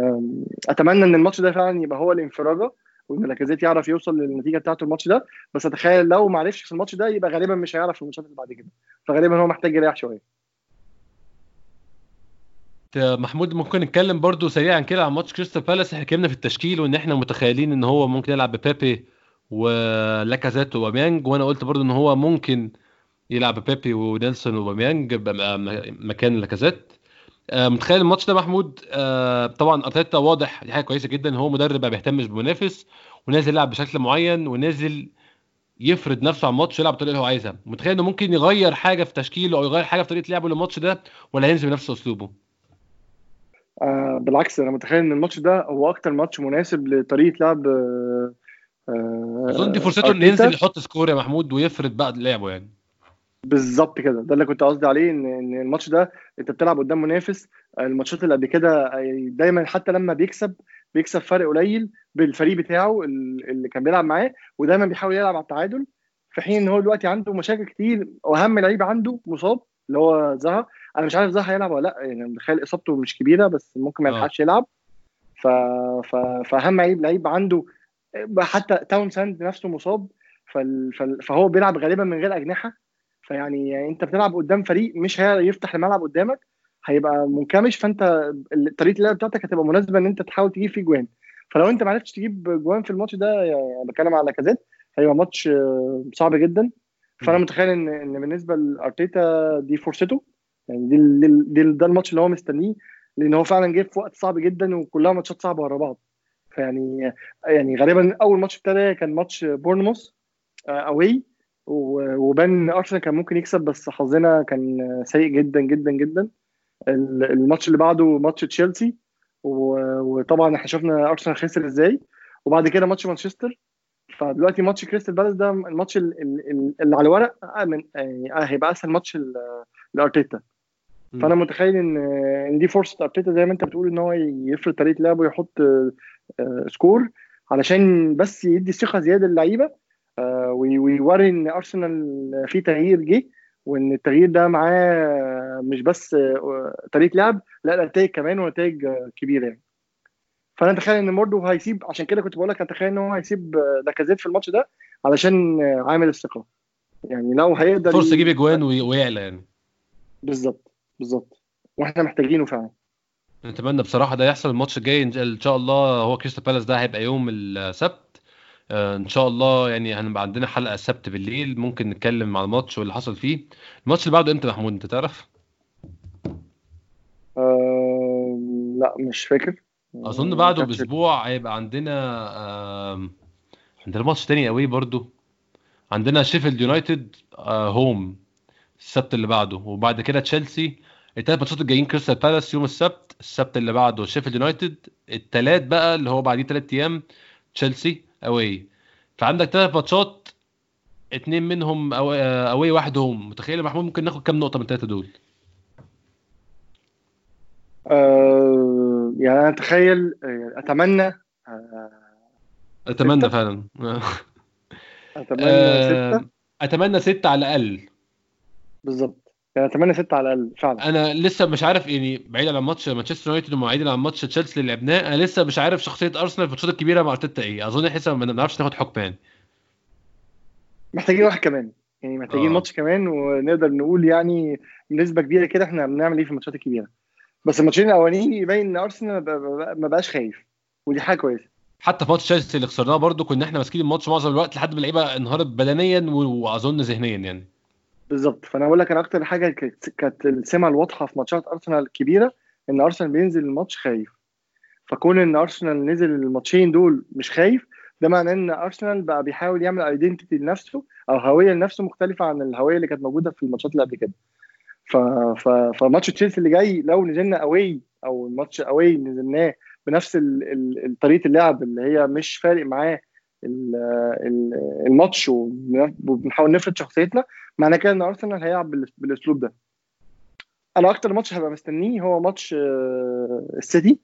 اتمنى ان الماتش ده فعلا يبقى هو الانفراجه، وان لاكازيت يعرف يوصل للنتيجه بتاعته الماتش ده. بس اتخيل لو ما عرفش في الماتش ده يبقى غالبا مش هيعرف في الماتشات اللي بعد كده، فغالبا هو محتاج يريح شويه. محمود ممكن نتكلم برضو سريعا كده عن ماتش كريستال بالاس. حكينا في التشكيل وان احنا متخيلين ان هو ممكن يلعب ببيبي ولاكازيت وباميانج، وانا قلت برضو ان هو ممكن يلعب ببيبي ونيلسون وباميانج مكان لاكازيت. متخيل الماتش ده محمود؟ طبعا ارتيتا واضح دي حاجه كويسه جدا، هو مدرب ما بيهتمش بالمنافس ونازل يلعب بشكل معين ونازل يفرض نفسه على الماتش، يلعب بالطريقه اللي هو عايزها. متخيل انه ممكن يغير حاجه في تشكيله او يغير حاجه في طريقه لعبه للماتش ده، ولا هينزل بنفس اسلوبه؟ بالعكس انا متخيل ان الماتش ده هو اكتر ماتش مناسب لطريقه لعب. اظن دي فرصته ان ينزل يحط سكور يا محمود ويفرد بقى لعبه، يعني بالظبط كده ده اللي كنت قصدي عليه، ان الماتش ده انت بتلعب قدام منافس. الماتشات اللي قبل كده دايما حتى لما بيكسب فرق قليل بالفريق بتاعه اللي كان بيلعب معاه، ودايما بيحاول يلعب على التعادل، في حين ان هو دلوقتي عنده مشاكل كتير، واهم لعيب عنده مصاب اللي هو زها. انا مش عارف زها هيلعب ولا لا، يعني متخيل اصابته مش كبيره بس ممكن ما يلحقش يلعب. فاهم لعيب عنده حتى تاونسند نفسه مصاب، فهو بيلعب غالبا من غير اجنحه. فيعني انت بتلعب قدام فريق مش هيفتح الملعب قدامك، هيبقى منكمش، فانت طريقه اللعب بتاعتك هتبقى مناسبه ان انت تحاول تجيب فيه جوان. فلو انت ما عرفتش تجيب جوان في الماتش ده، يعني بتكلم على لاكازيت، هيبقى ماتش صعب جدا. فانا متخيل ان بالنسبه لارتيتا دي فرصته، يعني ده الماتش اللي هو مستنيه، لان هو فعلا جه في وقت صعب جدا وكلها ماتشات صعبه ورا بعض. يعني غالبا اول ماتش بتاعه كان ماتش بورنموث اوي، وبان ارسنال كان ممكن يكسب بس حظنا كان سيء جدا جدا جدا. الماتش اللي بعده ماتش تشيلسي، وطبعا احنا شفنا ارسنال خسر ازاي، وبعد كده ماتش مانشستر. فدلوقتي ماتش كريستال بالاس ده الماتش اللي على الورق هيبقى اسهل ماتش لارتيتا. فانا متخيل ان دي فرصه ارتيتا زي ما انت بتقول، ان هو يفرض طريقه لعبه ويحط سكور علشان بس يدي ثقه زياده للعيبه، ويوري ان ارسنال فيه تغيير جه، وان التغيير ده معاه مش بس طريقه لعب، لا نتائج كمان ونتائج كبيره. يعني فانا اتخيل ان موردو هيسيب، عشان كده كنت بقول لك اتخيل ان هو هيسيب لاكازيت في الماتش ده علشان عامل الثقه، يعني لو هيقدر فرصه يجيب اجوان ويعلى. يعني بالظبط واحنا محتاجينه فعلا. نتمنى بصراحه ده يحصل الماتش الجاي ان شاء الله. هو كريستال بالاس ده هيبقى يوم السبت ان شاء الله، يعني هنبقى عندنا حلقه السبت بالليل ممكن نتكلم عن الماتش واللي حصل فيه. الماتش اللي بعده امتى محمود انت تعرف؟ لا مش فاكر، اظن بعده باسبوع هيبقى عندنا ماتش تاني قوي برضو، عندنا شيفيلد يونايتد هوم السبت اللي بعده، وبعد كده تشيلسي. الثلاث ماتشات الجايين كريستال بالاس يوم السبت اللي بعده، شيفيلد يونايتد الثلاث بقى اللي هو بعديه 3 ايام، تشيلسي اوي. فعندك 3 ماتشات 2 منهم اوي 1 هوم. متخيل محمود ممكن ناخد كام نقطه من الثلاثه دول؟ يعني انا اتخيل اتمنى فعلا اتمنى 6 على الاقل. بالظبط يعني اتمنى 6 على الاقل فعلا. انا لسه مش عارف، يعني بعيد عن ماتش مانشستر يونايتد وبعيد عن ماتش تشيلسي اللي لعبناه، انا لسه مش عارف شخصيه ارسنال في الماتشات الكبيره مع ارتيتا ايه. اظن احنا ما بنعرفش ناخد حكمان، محتاجين واحد كمان، يعني محتاجين ماتش كمان ونقدر نقول يعني بنسبه كبيره كده احنا بنعمل ايه في الماتشات الكبيره. بس الماتشين الاولانيين يبين ان ارسنال ما بقاش خايف، ودي حاجه كويسه. حتى في ماتش تشيلسي اللي خسرناه برضو كنا احنا ماسكين الماتش معظم الوقت لحد ما اللعيبه انهارت بدنيا واظن ذهنيا، يعني بالظبط. فانا اقول لك انا اكتر حاجه كانت السمه الواضحه في ماتشات ارسنال الكبيره ان ارسنال بينزل الماتش خايف. فكون ان ارسنال نزل الماتشين دول مش خايف، ده معناه ان ارسنال بقى بيحاول يعمل ايدنتيتي لنفسه او هويه لنفسه مختلفه عن الهويه اللي كانت موجوده في الماتشات اللي قبل كده. فماتش تشيلسي اللي جاي لو نزلنا اوي او الماتش اوي نزلناه بنفس طريقه اللعب اللي هي مش فارق معاه الماتش وبنحاول نفرض شخصيتنا، معناه كده ان ارسنال هيلعب بالاسلوب ده. انا اكتر ماتش هبقى مستنيه هو ماتش السيتي،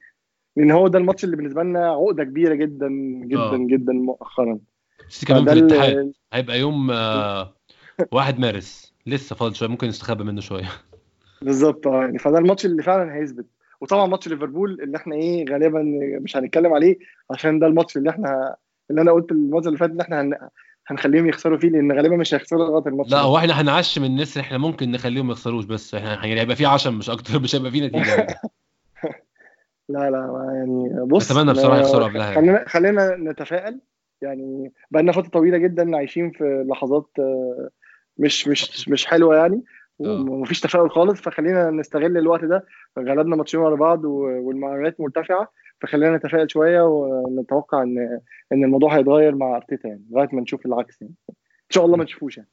لان هو ده الماتش اللي بالنسبه لنا عقده كبيره جدا جدا جدا مؤخرا. السيتي كمان في الاتحاد هيبقى يوم 1 مارس، لسه فاضل شويه ممكن نستخبى منه شويه بالظبط. يعني فده الماتش اللي فعلا هيثبت، وطبعا ماتش ليفربول اللي احنا ايه غالبا مش هنتكلم عليه عشان ده الماتش اللي احنا اللي انا قلت الماتش اللي فات ان احنا هنخليهم يخسروا فيه، لان غالبا مش هيخسروا غلط الماتش. لا هو احنا هنعشم الناس، احنا ممكن نخليهم ما يخسروش، بس احنا هيبقى فيه عشم مش اكتر، مش هيبقى فيه نتيجه. لا يعني بص اتمنى بصراحه يخسروا قبلها. خلينا نتفائل، يعني بقى لنا فتره طويله جدا عايشين في لحظات مش حلوه يعني، ومفيش تفاؤل خالص. فخلينا نستغل الوقت ده، غلبنا ماتشين ورا بعض والمعنويات مرتفعه، فخلينا نتفائل شويه ونتوقع ان الموضوع هيتغير مع ارتيتا يعني لغايه ما نشوف العكس يعني. ان شاء الله ما نشوفوش يعني.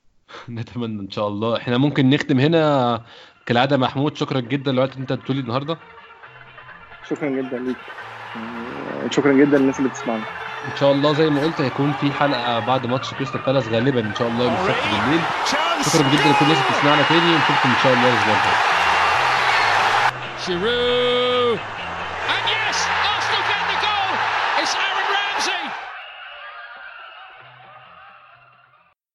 نتمنى ان شاء الله. احنا ممكن نختم هنا كالعاده. محمود شكرا جدا لوقت انت بتقولي النهارده، شكرا جدا ليك، شكرا جدا للناس اللي بتسمعنا. ان شاء الله زي ما قلت هيكون في حلقه بعد ماتش كريستال بالاس غالبا ان شاء الله يوم السبت بالليل. شكرا جدا لكل الناس اللي بتسمعنا تاني، ونشوفكم ان شاء الله الاسبوع الجاي.